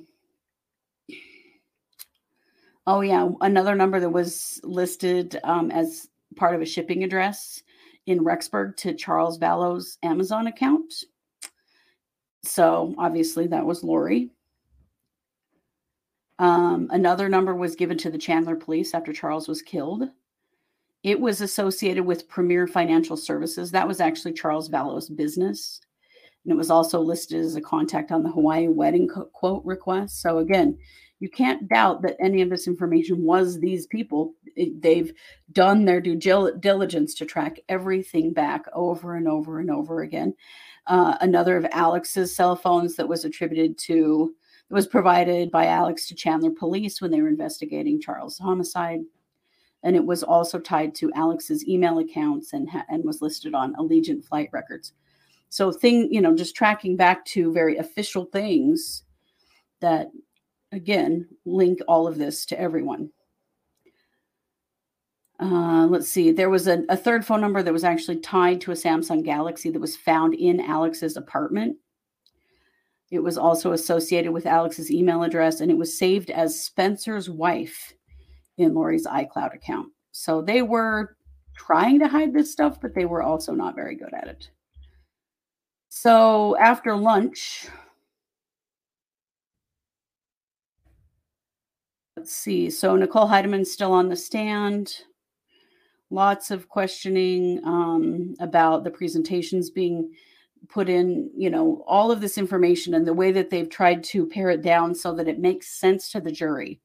Oh, yeah. Another number that was listed um, as part of a shipping address in Rexburg to Charles Vallow's Amazon account. So obviously that was Lori. Um, another number was given to the Chandler police after Charles was killed. It was associated with Premier Financial Services. That was actually Charles Vallow's business. And it was also listed as a contact on the Hawaii wedding co- quote request. So again, you can't doubt that any of this information was these people. It, they've done their due diligence to track everything back over and over and over again. Uh, another of Alex's cell phones that was attributed to, was provided by Alex to Chandler police when they were investigating Charles' homicide. And it was also tied to Alex's email accounts and, ha- and was listed on Allegiant flight records. So thing, you know, just tracking back to very official things that, again, link all of this to everyone. Uh, let's see. There was a, a third phone number that was actually tied to a Samsung Galaxy that was found in Alex's apartment. It was also associated with Alex's email address, and it was saved as Spencer's wife in Lori's iCloud account. So they were trying to hide this stuff, but they were also not very good at it. So after lunch... Let's see. So Nicole Heidemann's still on the stand. Lots of questioning um, about the presentations being put in, you know, all of this information and the way that they've tried to pare it down so that it makes sense to the jury.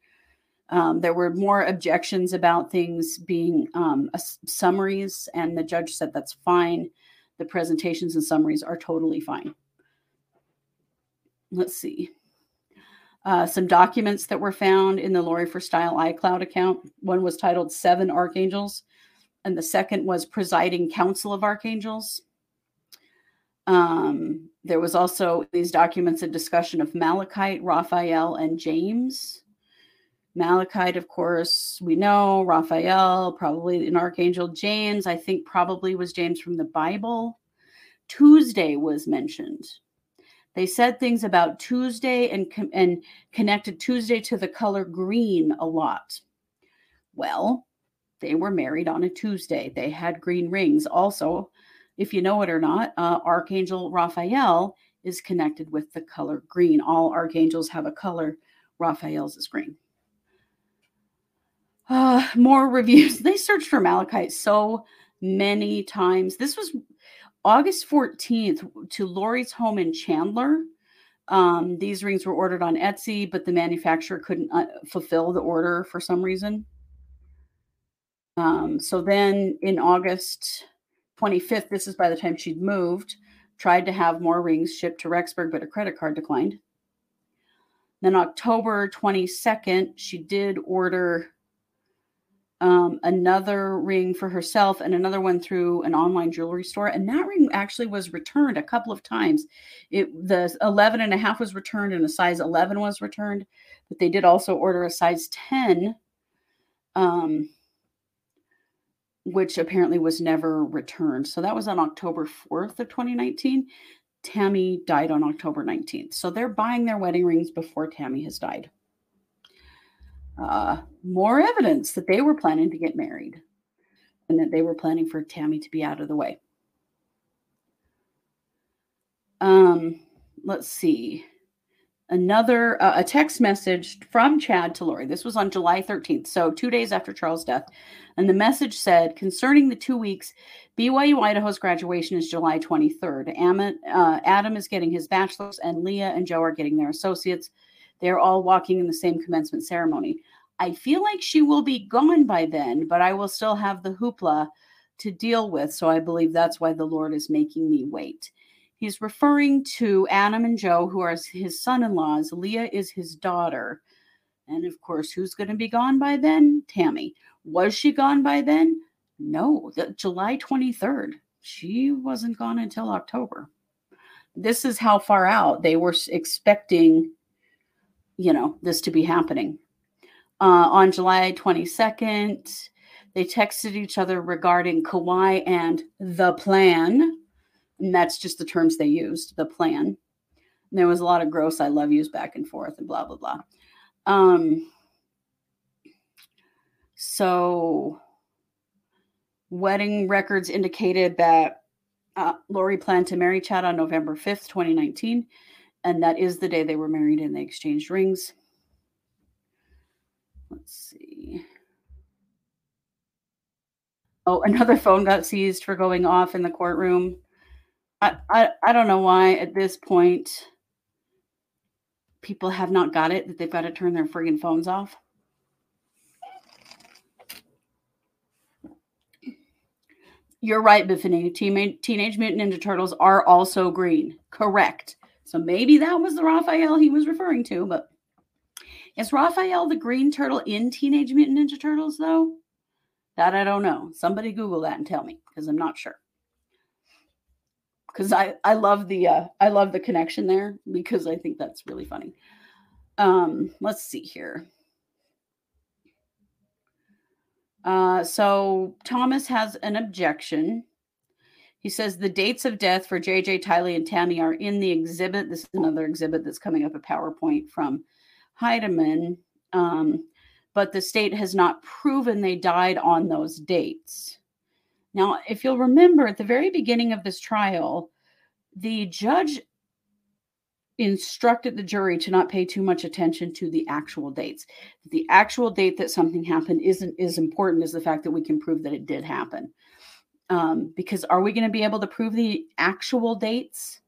Um, there were more objections about things being um, a, summaries, and the judge said that's fine. The presentations and summaries are totally fine. Let's see. Uh, some documents that were found in the Lori for Style iCloud account. One was titled Seven Archangels, and the second was Presiding Council of Archangels. Um, there was also in these documents a discussion of Malachite, Raphael, and James. Malachite, of course, we know. Raphael, probably an archangel. James, I think probably was James from the Bible. Tuesday was mentioned. They said things about Tuesday and and connected Tuesday to the color green a lot. Well, they were married on a Tuesday. They had green rings. Also, if you know it or not, uh, Archangel Raphael is connected with the color green. All archangels have a color. Raphael's is green. Uh, more reviews. They searched for Malachite so many times. This was... August fourteenth to Lori's home in Chandler. Um, these rings were ordered on Etsy, but the manufacturer couldn't uh, fulfill the order for some reason. Um, so then in August twenty-fifth, this is by the time she'd moved, tried to have more rings shipped to Rexburg, but her credit card declined. Then October twenty-second, she did order um, another ring for herself and another one through an online jewelry store. And that ring actually was returned a couple of times. It, the eleven and a half was returned and a size eleven was returned, but they did also order a size ten, um, which apparently was never returned. So that was on October fourth of twenty nineteen. Tammy died on October nineteenth. So they're buying their wedding rings before Tammy has died. Uh, more evidence that they were planning to get married and that they were planning for Tammy to be out of the way. Um, let's see. Another, uh, a text message from Chad to Lori. This was on July thirteenth, so two days after Charles' death. And the message said, concerning the two weeks, B Y U Idaho's graduation is July twenty-third. Am- uh, Adam is getting his bachelor's and Leah and Joe are getting their associates. They're all walking in the same commencement ceremony. I feel like she will be gone by then, but I will still have the hoopla to deal with. So I believe that's why the Lord is making me wait. He's referring to Adam and Joe, who are his son-in-laws. Leah is his daughter. And, of course, who's going to be gone by then? Tammy. Was she gone by then? No. The, July twenty-third. She wasn't gone until October. This is how far out they were expecting, you know, this to be happening. Uh, on July twenty-second, they texted each other regarding Kauai and the plan. And that's just the terms they used, the plan. And there was a lot of gross I love yous back and forth and blah, blah, blah. Um, so wedding records indicated that uh, Lori planned to marry Chad on November fifth, twenty nineteen. And that is the day they were married and they exchanged rings. Let's see. Oh, another phone got seized for going off in the courtroom. I, I, I don't know why at this point people have not got it that they've got to turn their friggin' phones off. You're right, Biffany. Teen, Teenage Mutant Ninja Turtles are also green. Correct. So maybe that was the Raphael he was referring to, but is Raphael the green turtle in Teenage Mutant Ninja Turtles, though? That I don't know. Somebody Google that and tell me, because I'm not sure. Because I, I love the uh, I love the connection there because I think that's really funny. Um, let's see here. Uh, so Thomas has an objection. He says the dates of death for J J, Tylee, and Tammy are in the exhibit. This is another exhibit that's coming up, a PowerPoint from Heidemann. Um, but the state has not proven they died on those dates. Now, if you'll remember, at the very beginning of this trial, the judge instructed the jury to not pay too much attention to the actual dates. The actual date that something happened isn't as important as the fact that we can prove that it did happen. Um, because are we going to be able to prove the actual dates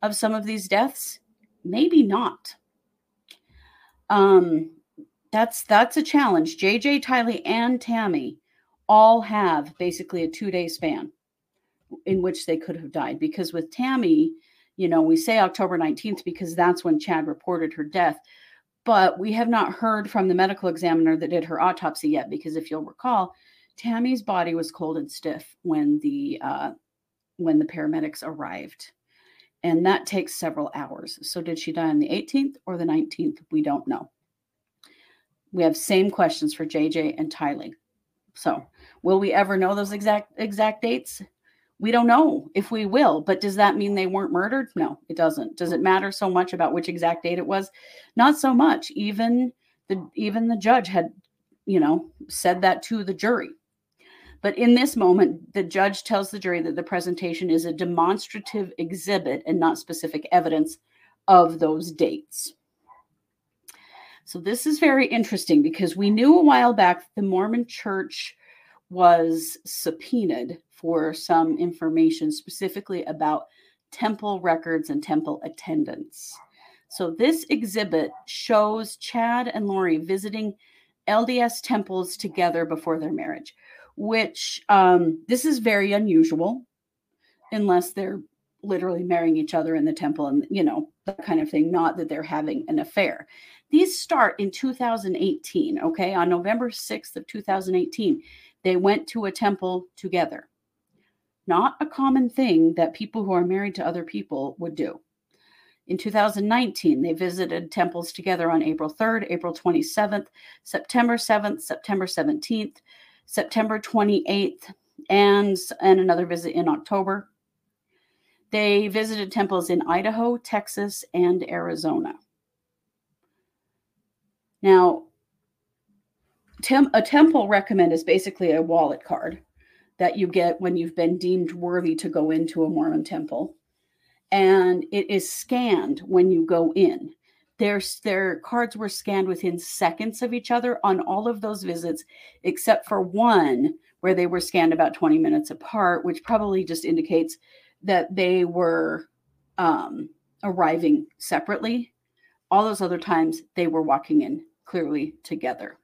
of some of these deaths? Maybe not. Um, that's, that's a challenge. J J, Tylee, and Tammy all have basically a two-day span in which they could have died. Because with Tammy, you know, we say October nineteenth because that's when Chad reported her death. But we have not heard from the medical examiner that did her autopsy yet. Because if you'll recall, Tammy's body was cold and stiff when the uh, when the paramedics arrived. And that takes several hours. So did she die on the eighteenth or the nineteenth? We don't know. We have same questions for J J and Tylee. So will we ever know those exact exact dates? We don't know if we will, but does that mean they weren't murdered? No, it doesn't. Does it matter so much about which exact date it was? Not so much. Even the even the judge had, you know, said that to the jury. But in this moment, the judge tells the jury that the presentation is a demonstrative exhibit and not specific evidence of those dates. So this is very interesting because we knew a while back that the Mormon Church was subpoenaed for some information specifically about temple records and temple attendance. So this exhibit shows Chad and Lori visiting L D S temples together before their marriage, which um, this is very unusual unless they're literally marrying each other in the temple and, you know, that kind of thing, not that they're having an affair. These start in two thousand eighteen, okay? On November sixth of two thousand eighteen, they went to a temple together. Not a common thing that people who are married to other people would do. In two thousand nineteen, they visited temples together on April third, April twenty-seventh, September seventh, September seventeenth, September twenty-eighth, and, and another visit in October. They visited temples in Idaho, Texas, and Arizona. Now, tem- a temple recommend is basically a wallet card that you get when you've been deemed worthy to go into a Mormon temple. And it is scanned when you go in. Their, their cards were scanned within seconds of each other on all of those visits, except for one where they were scanned about twenty minutes apart, which probably just indicates that they were um, arriving separately. All those other times, they were walking in clearly together.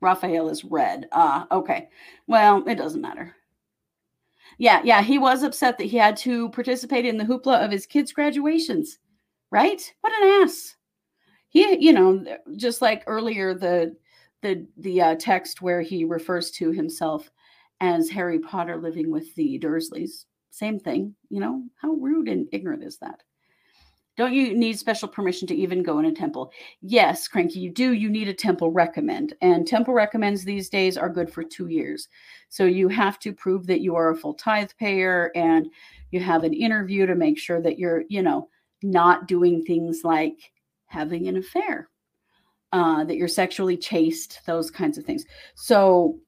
Raphael is red. Ah, uh, okay. Well, it doesn't matter. Yeah, yeah, he was upset that he had to participate in the hoopla of his kids' graduations, right? What an ass. He, you know, just like earlier, the the the uh, text where he refers to himself as Harry Potter living with the Dursleys. Same thing, you know, how rude and ignorant is that? Don't you need special permission to even go in a temple? Yes, Cranky, you do. You need a temple recommend. And temple recommends these days are good for two years. So you have to prove that you are a full tithe payer and you have an interview to make sure that you're, you know, not doing things like having an affair, uh, that you're sexually chaste, those kinds of things. So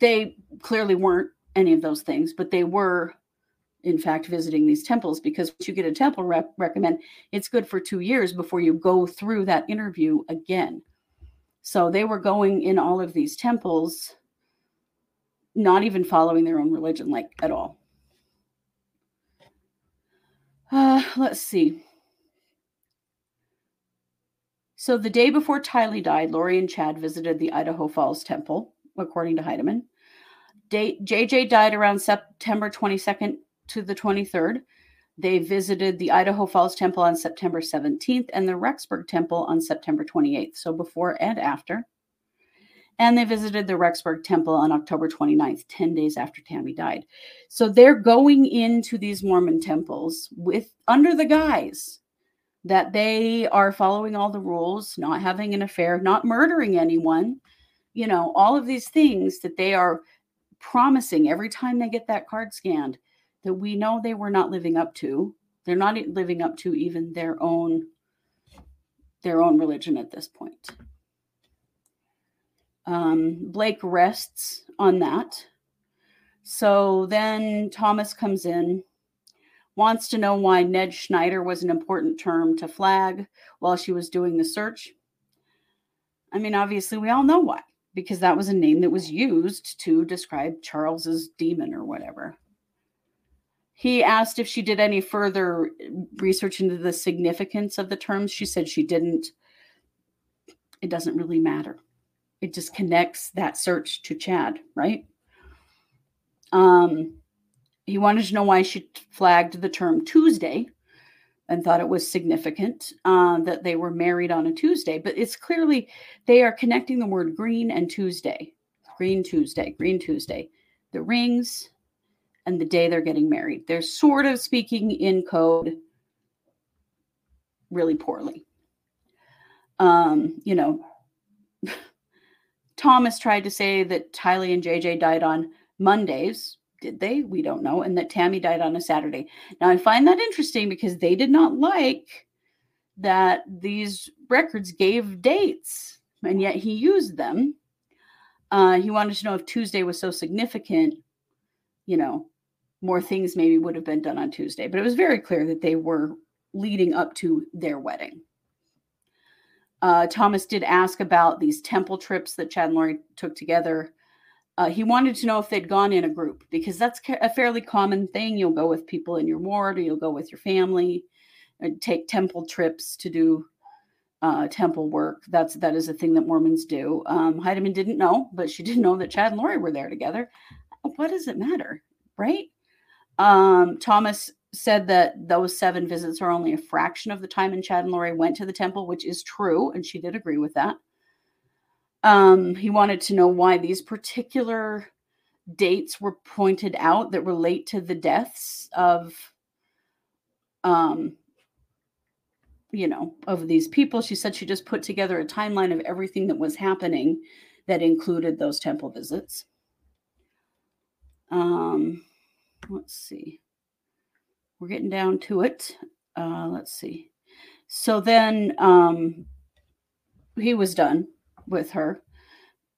they clearly weren't any of those things, but they were, in fact, visiting these temples, because once you get a temple rep- recommend, it's good for two years before you go through that interview again. So they were going in all of these temples, not even following their own religion, like at all. Uh, let's see. So the day before Tylee died, Lori and Chad visited the Idaho Falls Temple, according to Heidemann. Day- J J died around September twenty-second, to the twenty-third. They visited the Idaho Falls Temple on September seventeenth and the Rexburg Temple on September twenty-eighth. So before and after. And they visited the Rexburg Temple on October twenty-ninth, ten days after Tammy died. So they're going into these Mormon temples with, under the guise that they are following all the rules, not having an affair, not murdering anyone, you know, all of these things that they are promising every time they get that card scanned, that we know they were not living up to. They're not living up to even their own, their own religion at this point. Um, Blake rests on that. So then Thomas comes in, wants to know why Ned Schneider was an important term to flag while she was doing the search. I mean, obviously we all know why, because that was a name that was used to describe Charles's demon or whatever. He asked if she did any further research into the significance of the terms. She said she didn't. It doesn't really matter. It just connects that search to Chad, right? Um, he wanted to know why she flagged the term Tuesday and thought it was significant uh, that they were married on a Tuesday. But it's clearly they are connecting the word green and Tuesday. Green Tuesday, Green Tuesday. The rings and the day they're getting married. They're sort of speaking in code really poorly. Um, you know, Thomas tried to say that Tylee and J J died on Mondays. Did they? We don't know. And that Tammy died on a Saturday. Now, I find that interesting because they did not like that these records gave dates, and yet he used them. Uh, he wanted to know if Tuesday was so significant, you know, more things maybe would have been done on Tuesday, but it was very clear that they were leading up to their wedding. Uh, Thomas did ask about these temple trips that Chad and Lori took together. Uh, he wanted to know if they'd gone in a group, because that's a fairly common thing. You'll go with people in your ward, or you'll go with your family and take temple trips to do uh, temple work. That's, that is a thing that Mormons do. Um, Heidemann didn't know, but she did know that Chad and Lori were there together. What does it matter? Right? Um, Thomas said that those seven visits are only a fraction of the time and Chad and Lori went to the temple, which is true. And she did agree with that. Um, he wanted to know why these particular dates were pointed out that relate to the deaths of, um, you know, of these people. She said she just put together a timeline of everything that was happening that included those temple visits. Um, let's see. We're getting down to it. Uh, let's see. So then um, he was done with her.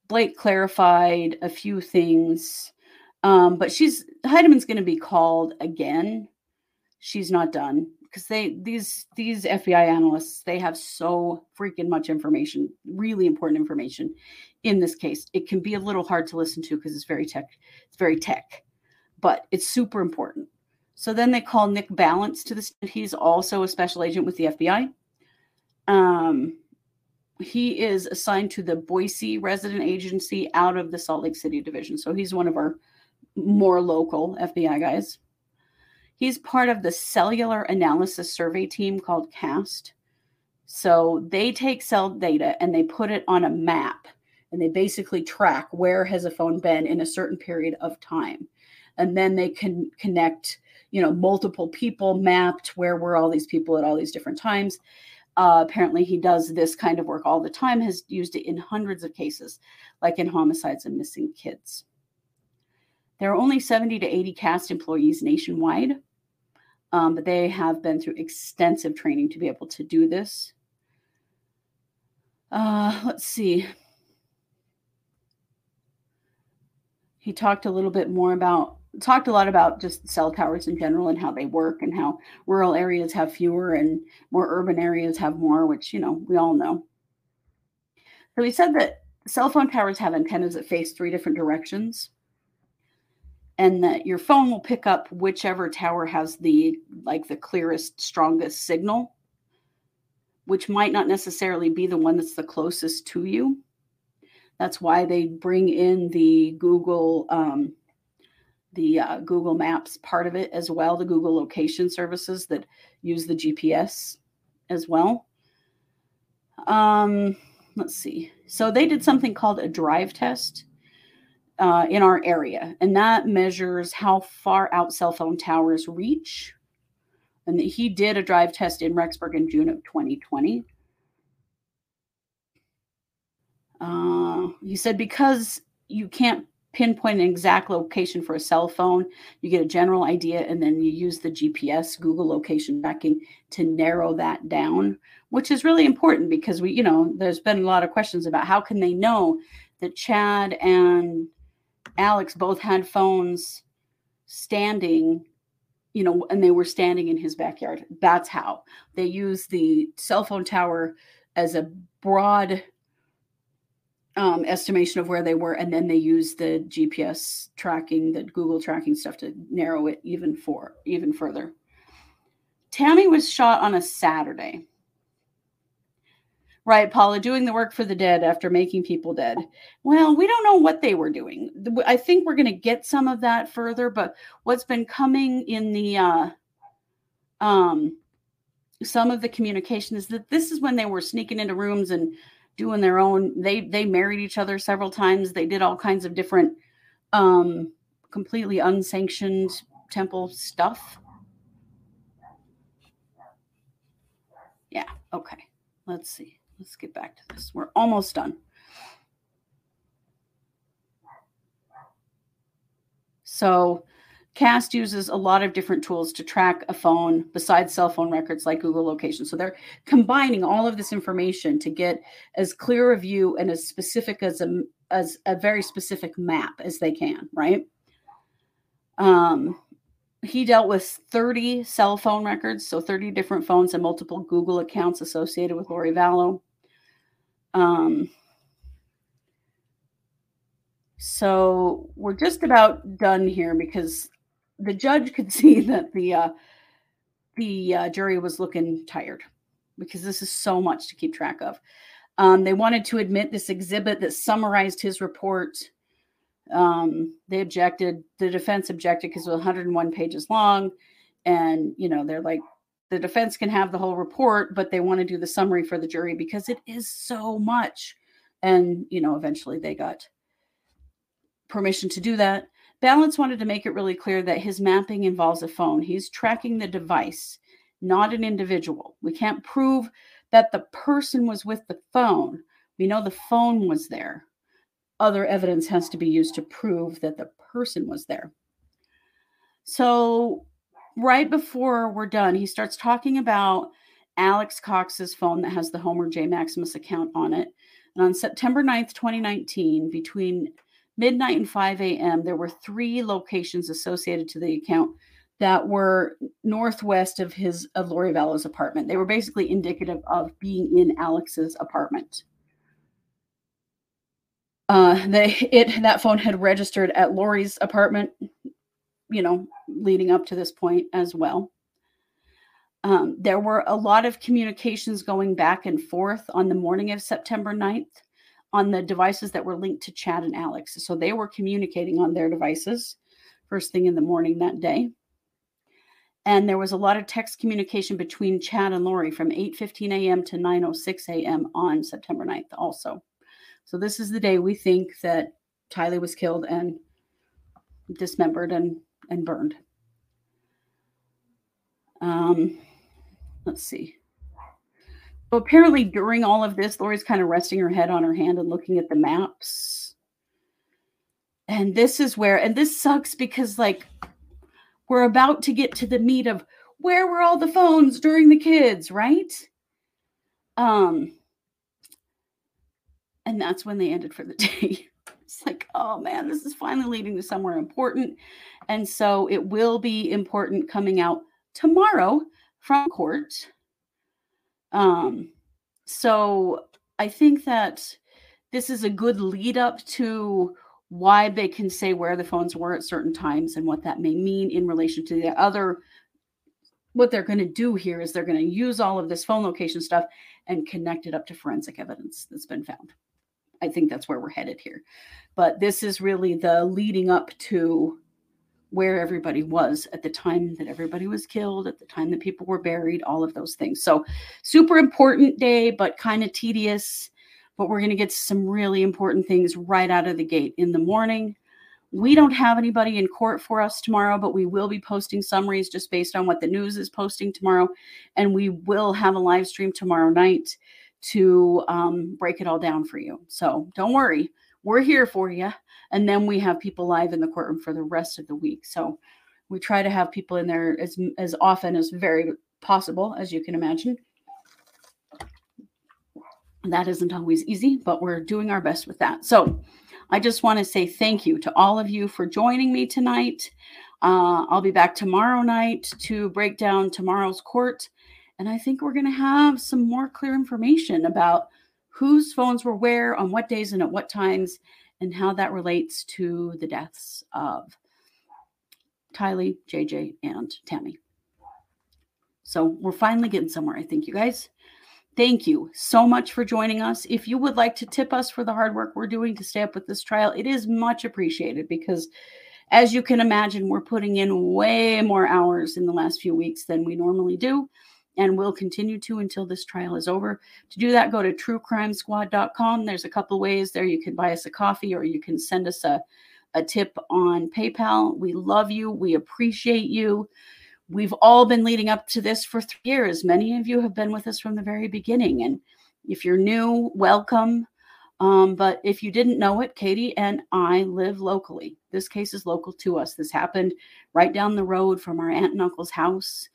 Blake clarified a few things, um, but she's Heidemann's going to be called again. She's not done because they these these F B I analysts, they have so freaking much information, really important information in this case. It can be a little hard to listen to because it's very tech, it's very tech, but it's super important. So then they call Nick Balance to the stand. He's also a special agent with the F B I. Um. He is assigned to the Boise resident agency out of the Salt Lake City division. So he's one of our more local F B I guys. He's part of the cellular analysis survey team called CAST. So they take cell data and they put it on a map and they basically track where has a phone been in a certain period of time. And then they can connect, you know, multiple people mapped where were all these people at all these different times. Uh, apparently he does this kind of work all the time, has used it in hundreds of cases, like in homicides and missing kids. There are only seventy to eighty CAST employees nationwide, um, but they have been through extensive training to be able to do this. Uh, let's see. He talked a little bit more about talked a lot about just cell towers in general and how they work and how rural areas have fewer and more urban areas have more, which, you know, we all know. So he said that cell phone towers have antennas that face three different directions and that your phone will pick up whichever tower has the, like the clearest, strongest signal, which might not necessarily be the one that's the closest to you. That's why they bring in the Google, um, the uh, Google Maps part of it as well, the Google location services that use the G P S as well. Um, let's see. So they did something called a drive test uh, in our area, and that measures how far out cell phone towers reach. And he did a drive test in Rexburg in June of twenty twenty. Uh, he said because you can't pinpoint an exact location for a cell phone, you get a general idea, and then you use the G P S, Google location tracking, to narrow that down, which is really important because we, you know, there's been a lot of questions about how can they know that Chad and Alex both had phones standing, you know, and they were standing in his backyard. That's how they use the cell phone tower as a broad Um, estimation of where they were, and then they use the G P S tracking, the Google tracking stuff to narrow it even for even further. Tammy was shot on a Saturday. Right, Paula, doing the work for the dead after making people dead. Well, we don't know what they were doing. I think we're going to get some of that further, but what's been coming in the uh, um, some of the communication is that this is when they were sneaking into rooms and doing their own, they they married each other several times. They did all kinds of different, um, completely unsanctioned temple stuff. Yeah, okay. Let's see. Let's get back to this. We're almost done. So CAST uses a lot of different tools to track a phone besides cell phone records like Google location. So they're combining all of this information to get as clear a view and as specific as a, as a very specific map as they can, right? Um, he dealt with thirty cell phone records, so thirty different phones and multiple Google accounts associated with Lori Vallow. Um, so we're just about done here because the judge could see that the uh, the uh, jury was looking tired because this is so much to keep track of. Um, they wanted to admit this exhibit that summarized his report Um, they objected, the defense objected because it was one hundred one pages long. And, you know, they're like, the defense can have the whole report, but they want to do the summary for the jury because it is so much. And, you know, eventually they got permission to do that. Balance wanted to make it really clear that his mapping involves a phone. He's tracking the device, not an individual. We can't prove that the person was with the phone. We know the phone was there. Other evidence has to be used to prove that the person was there. So right before we're done, he starts talking about Alex Cox's phone that has the Homer J. Maximus account on it. And on September ninth, twenty nineteen, between midnight and five a.m., there were three locations associated to the account that were northwest of his of Lori Vallow's apartment. They were basically indicative of being in Alex's apartment. Uh, they it that phone had registered at Lori's apartment, you know, leading up to this point as well. Um, there were a lot of communications going back and forth on the morning of September ninth on the devices that were linked to Chad and Alex. So they were communicating on their devices first thing in the morning that day. And there was a lot of text communication between Chad and Lori from eight fifteen a.m. to nine oh six a.m. on September ninth also. So this is the day we think that Tylee was killed and dismembered and, and burned. Um, let's see. So apparently during all of this, Lori's kind of resting her head on her hand and looking at the maps. And this is where, and this sucks because like, we're about to get to the meat of where were all the phones during the kids, right? Um, and that's when they ended for the day. It's like, oh man, this is finally leading to somewhere important. And so it will be important coming out tomorrow from court. Um, so I think that this is a good lead up to why they can say where the phones were at certain times and what that may mean in relation to the other. What they're going to do here is they're going to use all of this phone location stuff and connect it up to forensic evidence that's been found. I think that's where we're headed here. But this is really the leading up to where everybody was at the time that everybody was killed, at the time that people were buried, all of those things. So super important day, but kind of tedious. But we're going to get to some really important things right out of the gate in the morning. We don't have anybody in court for us tomorrow, but we will be posting summaries just based on what the news is posting tomorrow. And we will have a live stream tomorrow night to um, break it all down for you. So don't worry. We're here for you. And then we have people live in the courtroom for the rest of the week. So we try to have people in there as, as often as very possible, as you can imagine. That isn't always easy, but we're doing our best with that. So I just want to say thank you to all of you for joining me tonight. Uh, I'll be back tomorrow night to break down tomorrow's court. And I think we're going to have some more clear information about whose phones were where, on what days and at what times, and how that relates to the deaths of Tylee, J J, and Tammy. So we're finally getting somewhere, I think, you guys. Thank you so much for joining us. If you would like to tip us for the hard work we're doing to stay up with this trial, it is much appreciated because, as you can imagine, we're putting in way more hours in the last few weeks than we normally do. And we'll continue to until this trial is over. To do that, go to true crime squad dot com. There's a couple ways there. You can buy us a coffee or you can send us a, a tip on PayPal. We love you. We appreciate you. We've all been leading up to this for three years. Many of you have been with us from the very beginning. And if you're new, welcome. Um, but if you didn't know it, Katie and I live locally. This case is local to us. This happened right down the road from our aunt and uncle's house,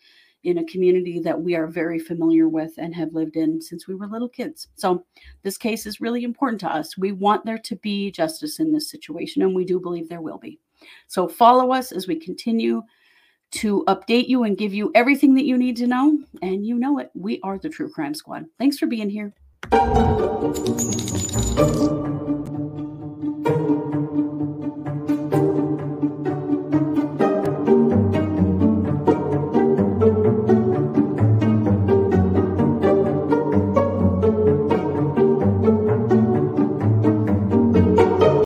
in a community that we are very familiar with and have lived in since we were little kids. So this case is really important to us. We want there to be justice in this situation, and we do believe there will be. So follow us as we continue to update you and give you everything that you need to know. And you know it, we are the True Crime Squad. Thanks for being here.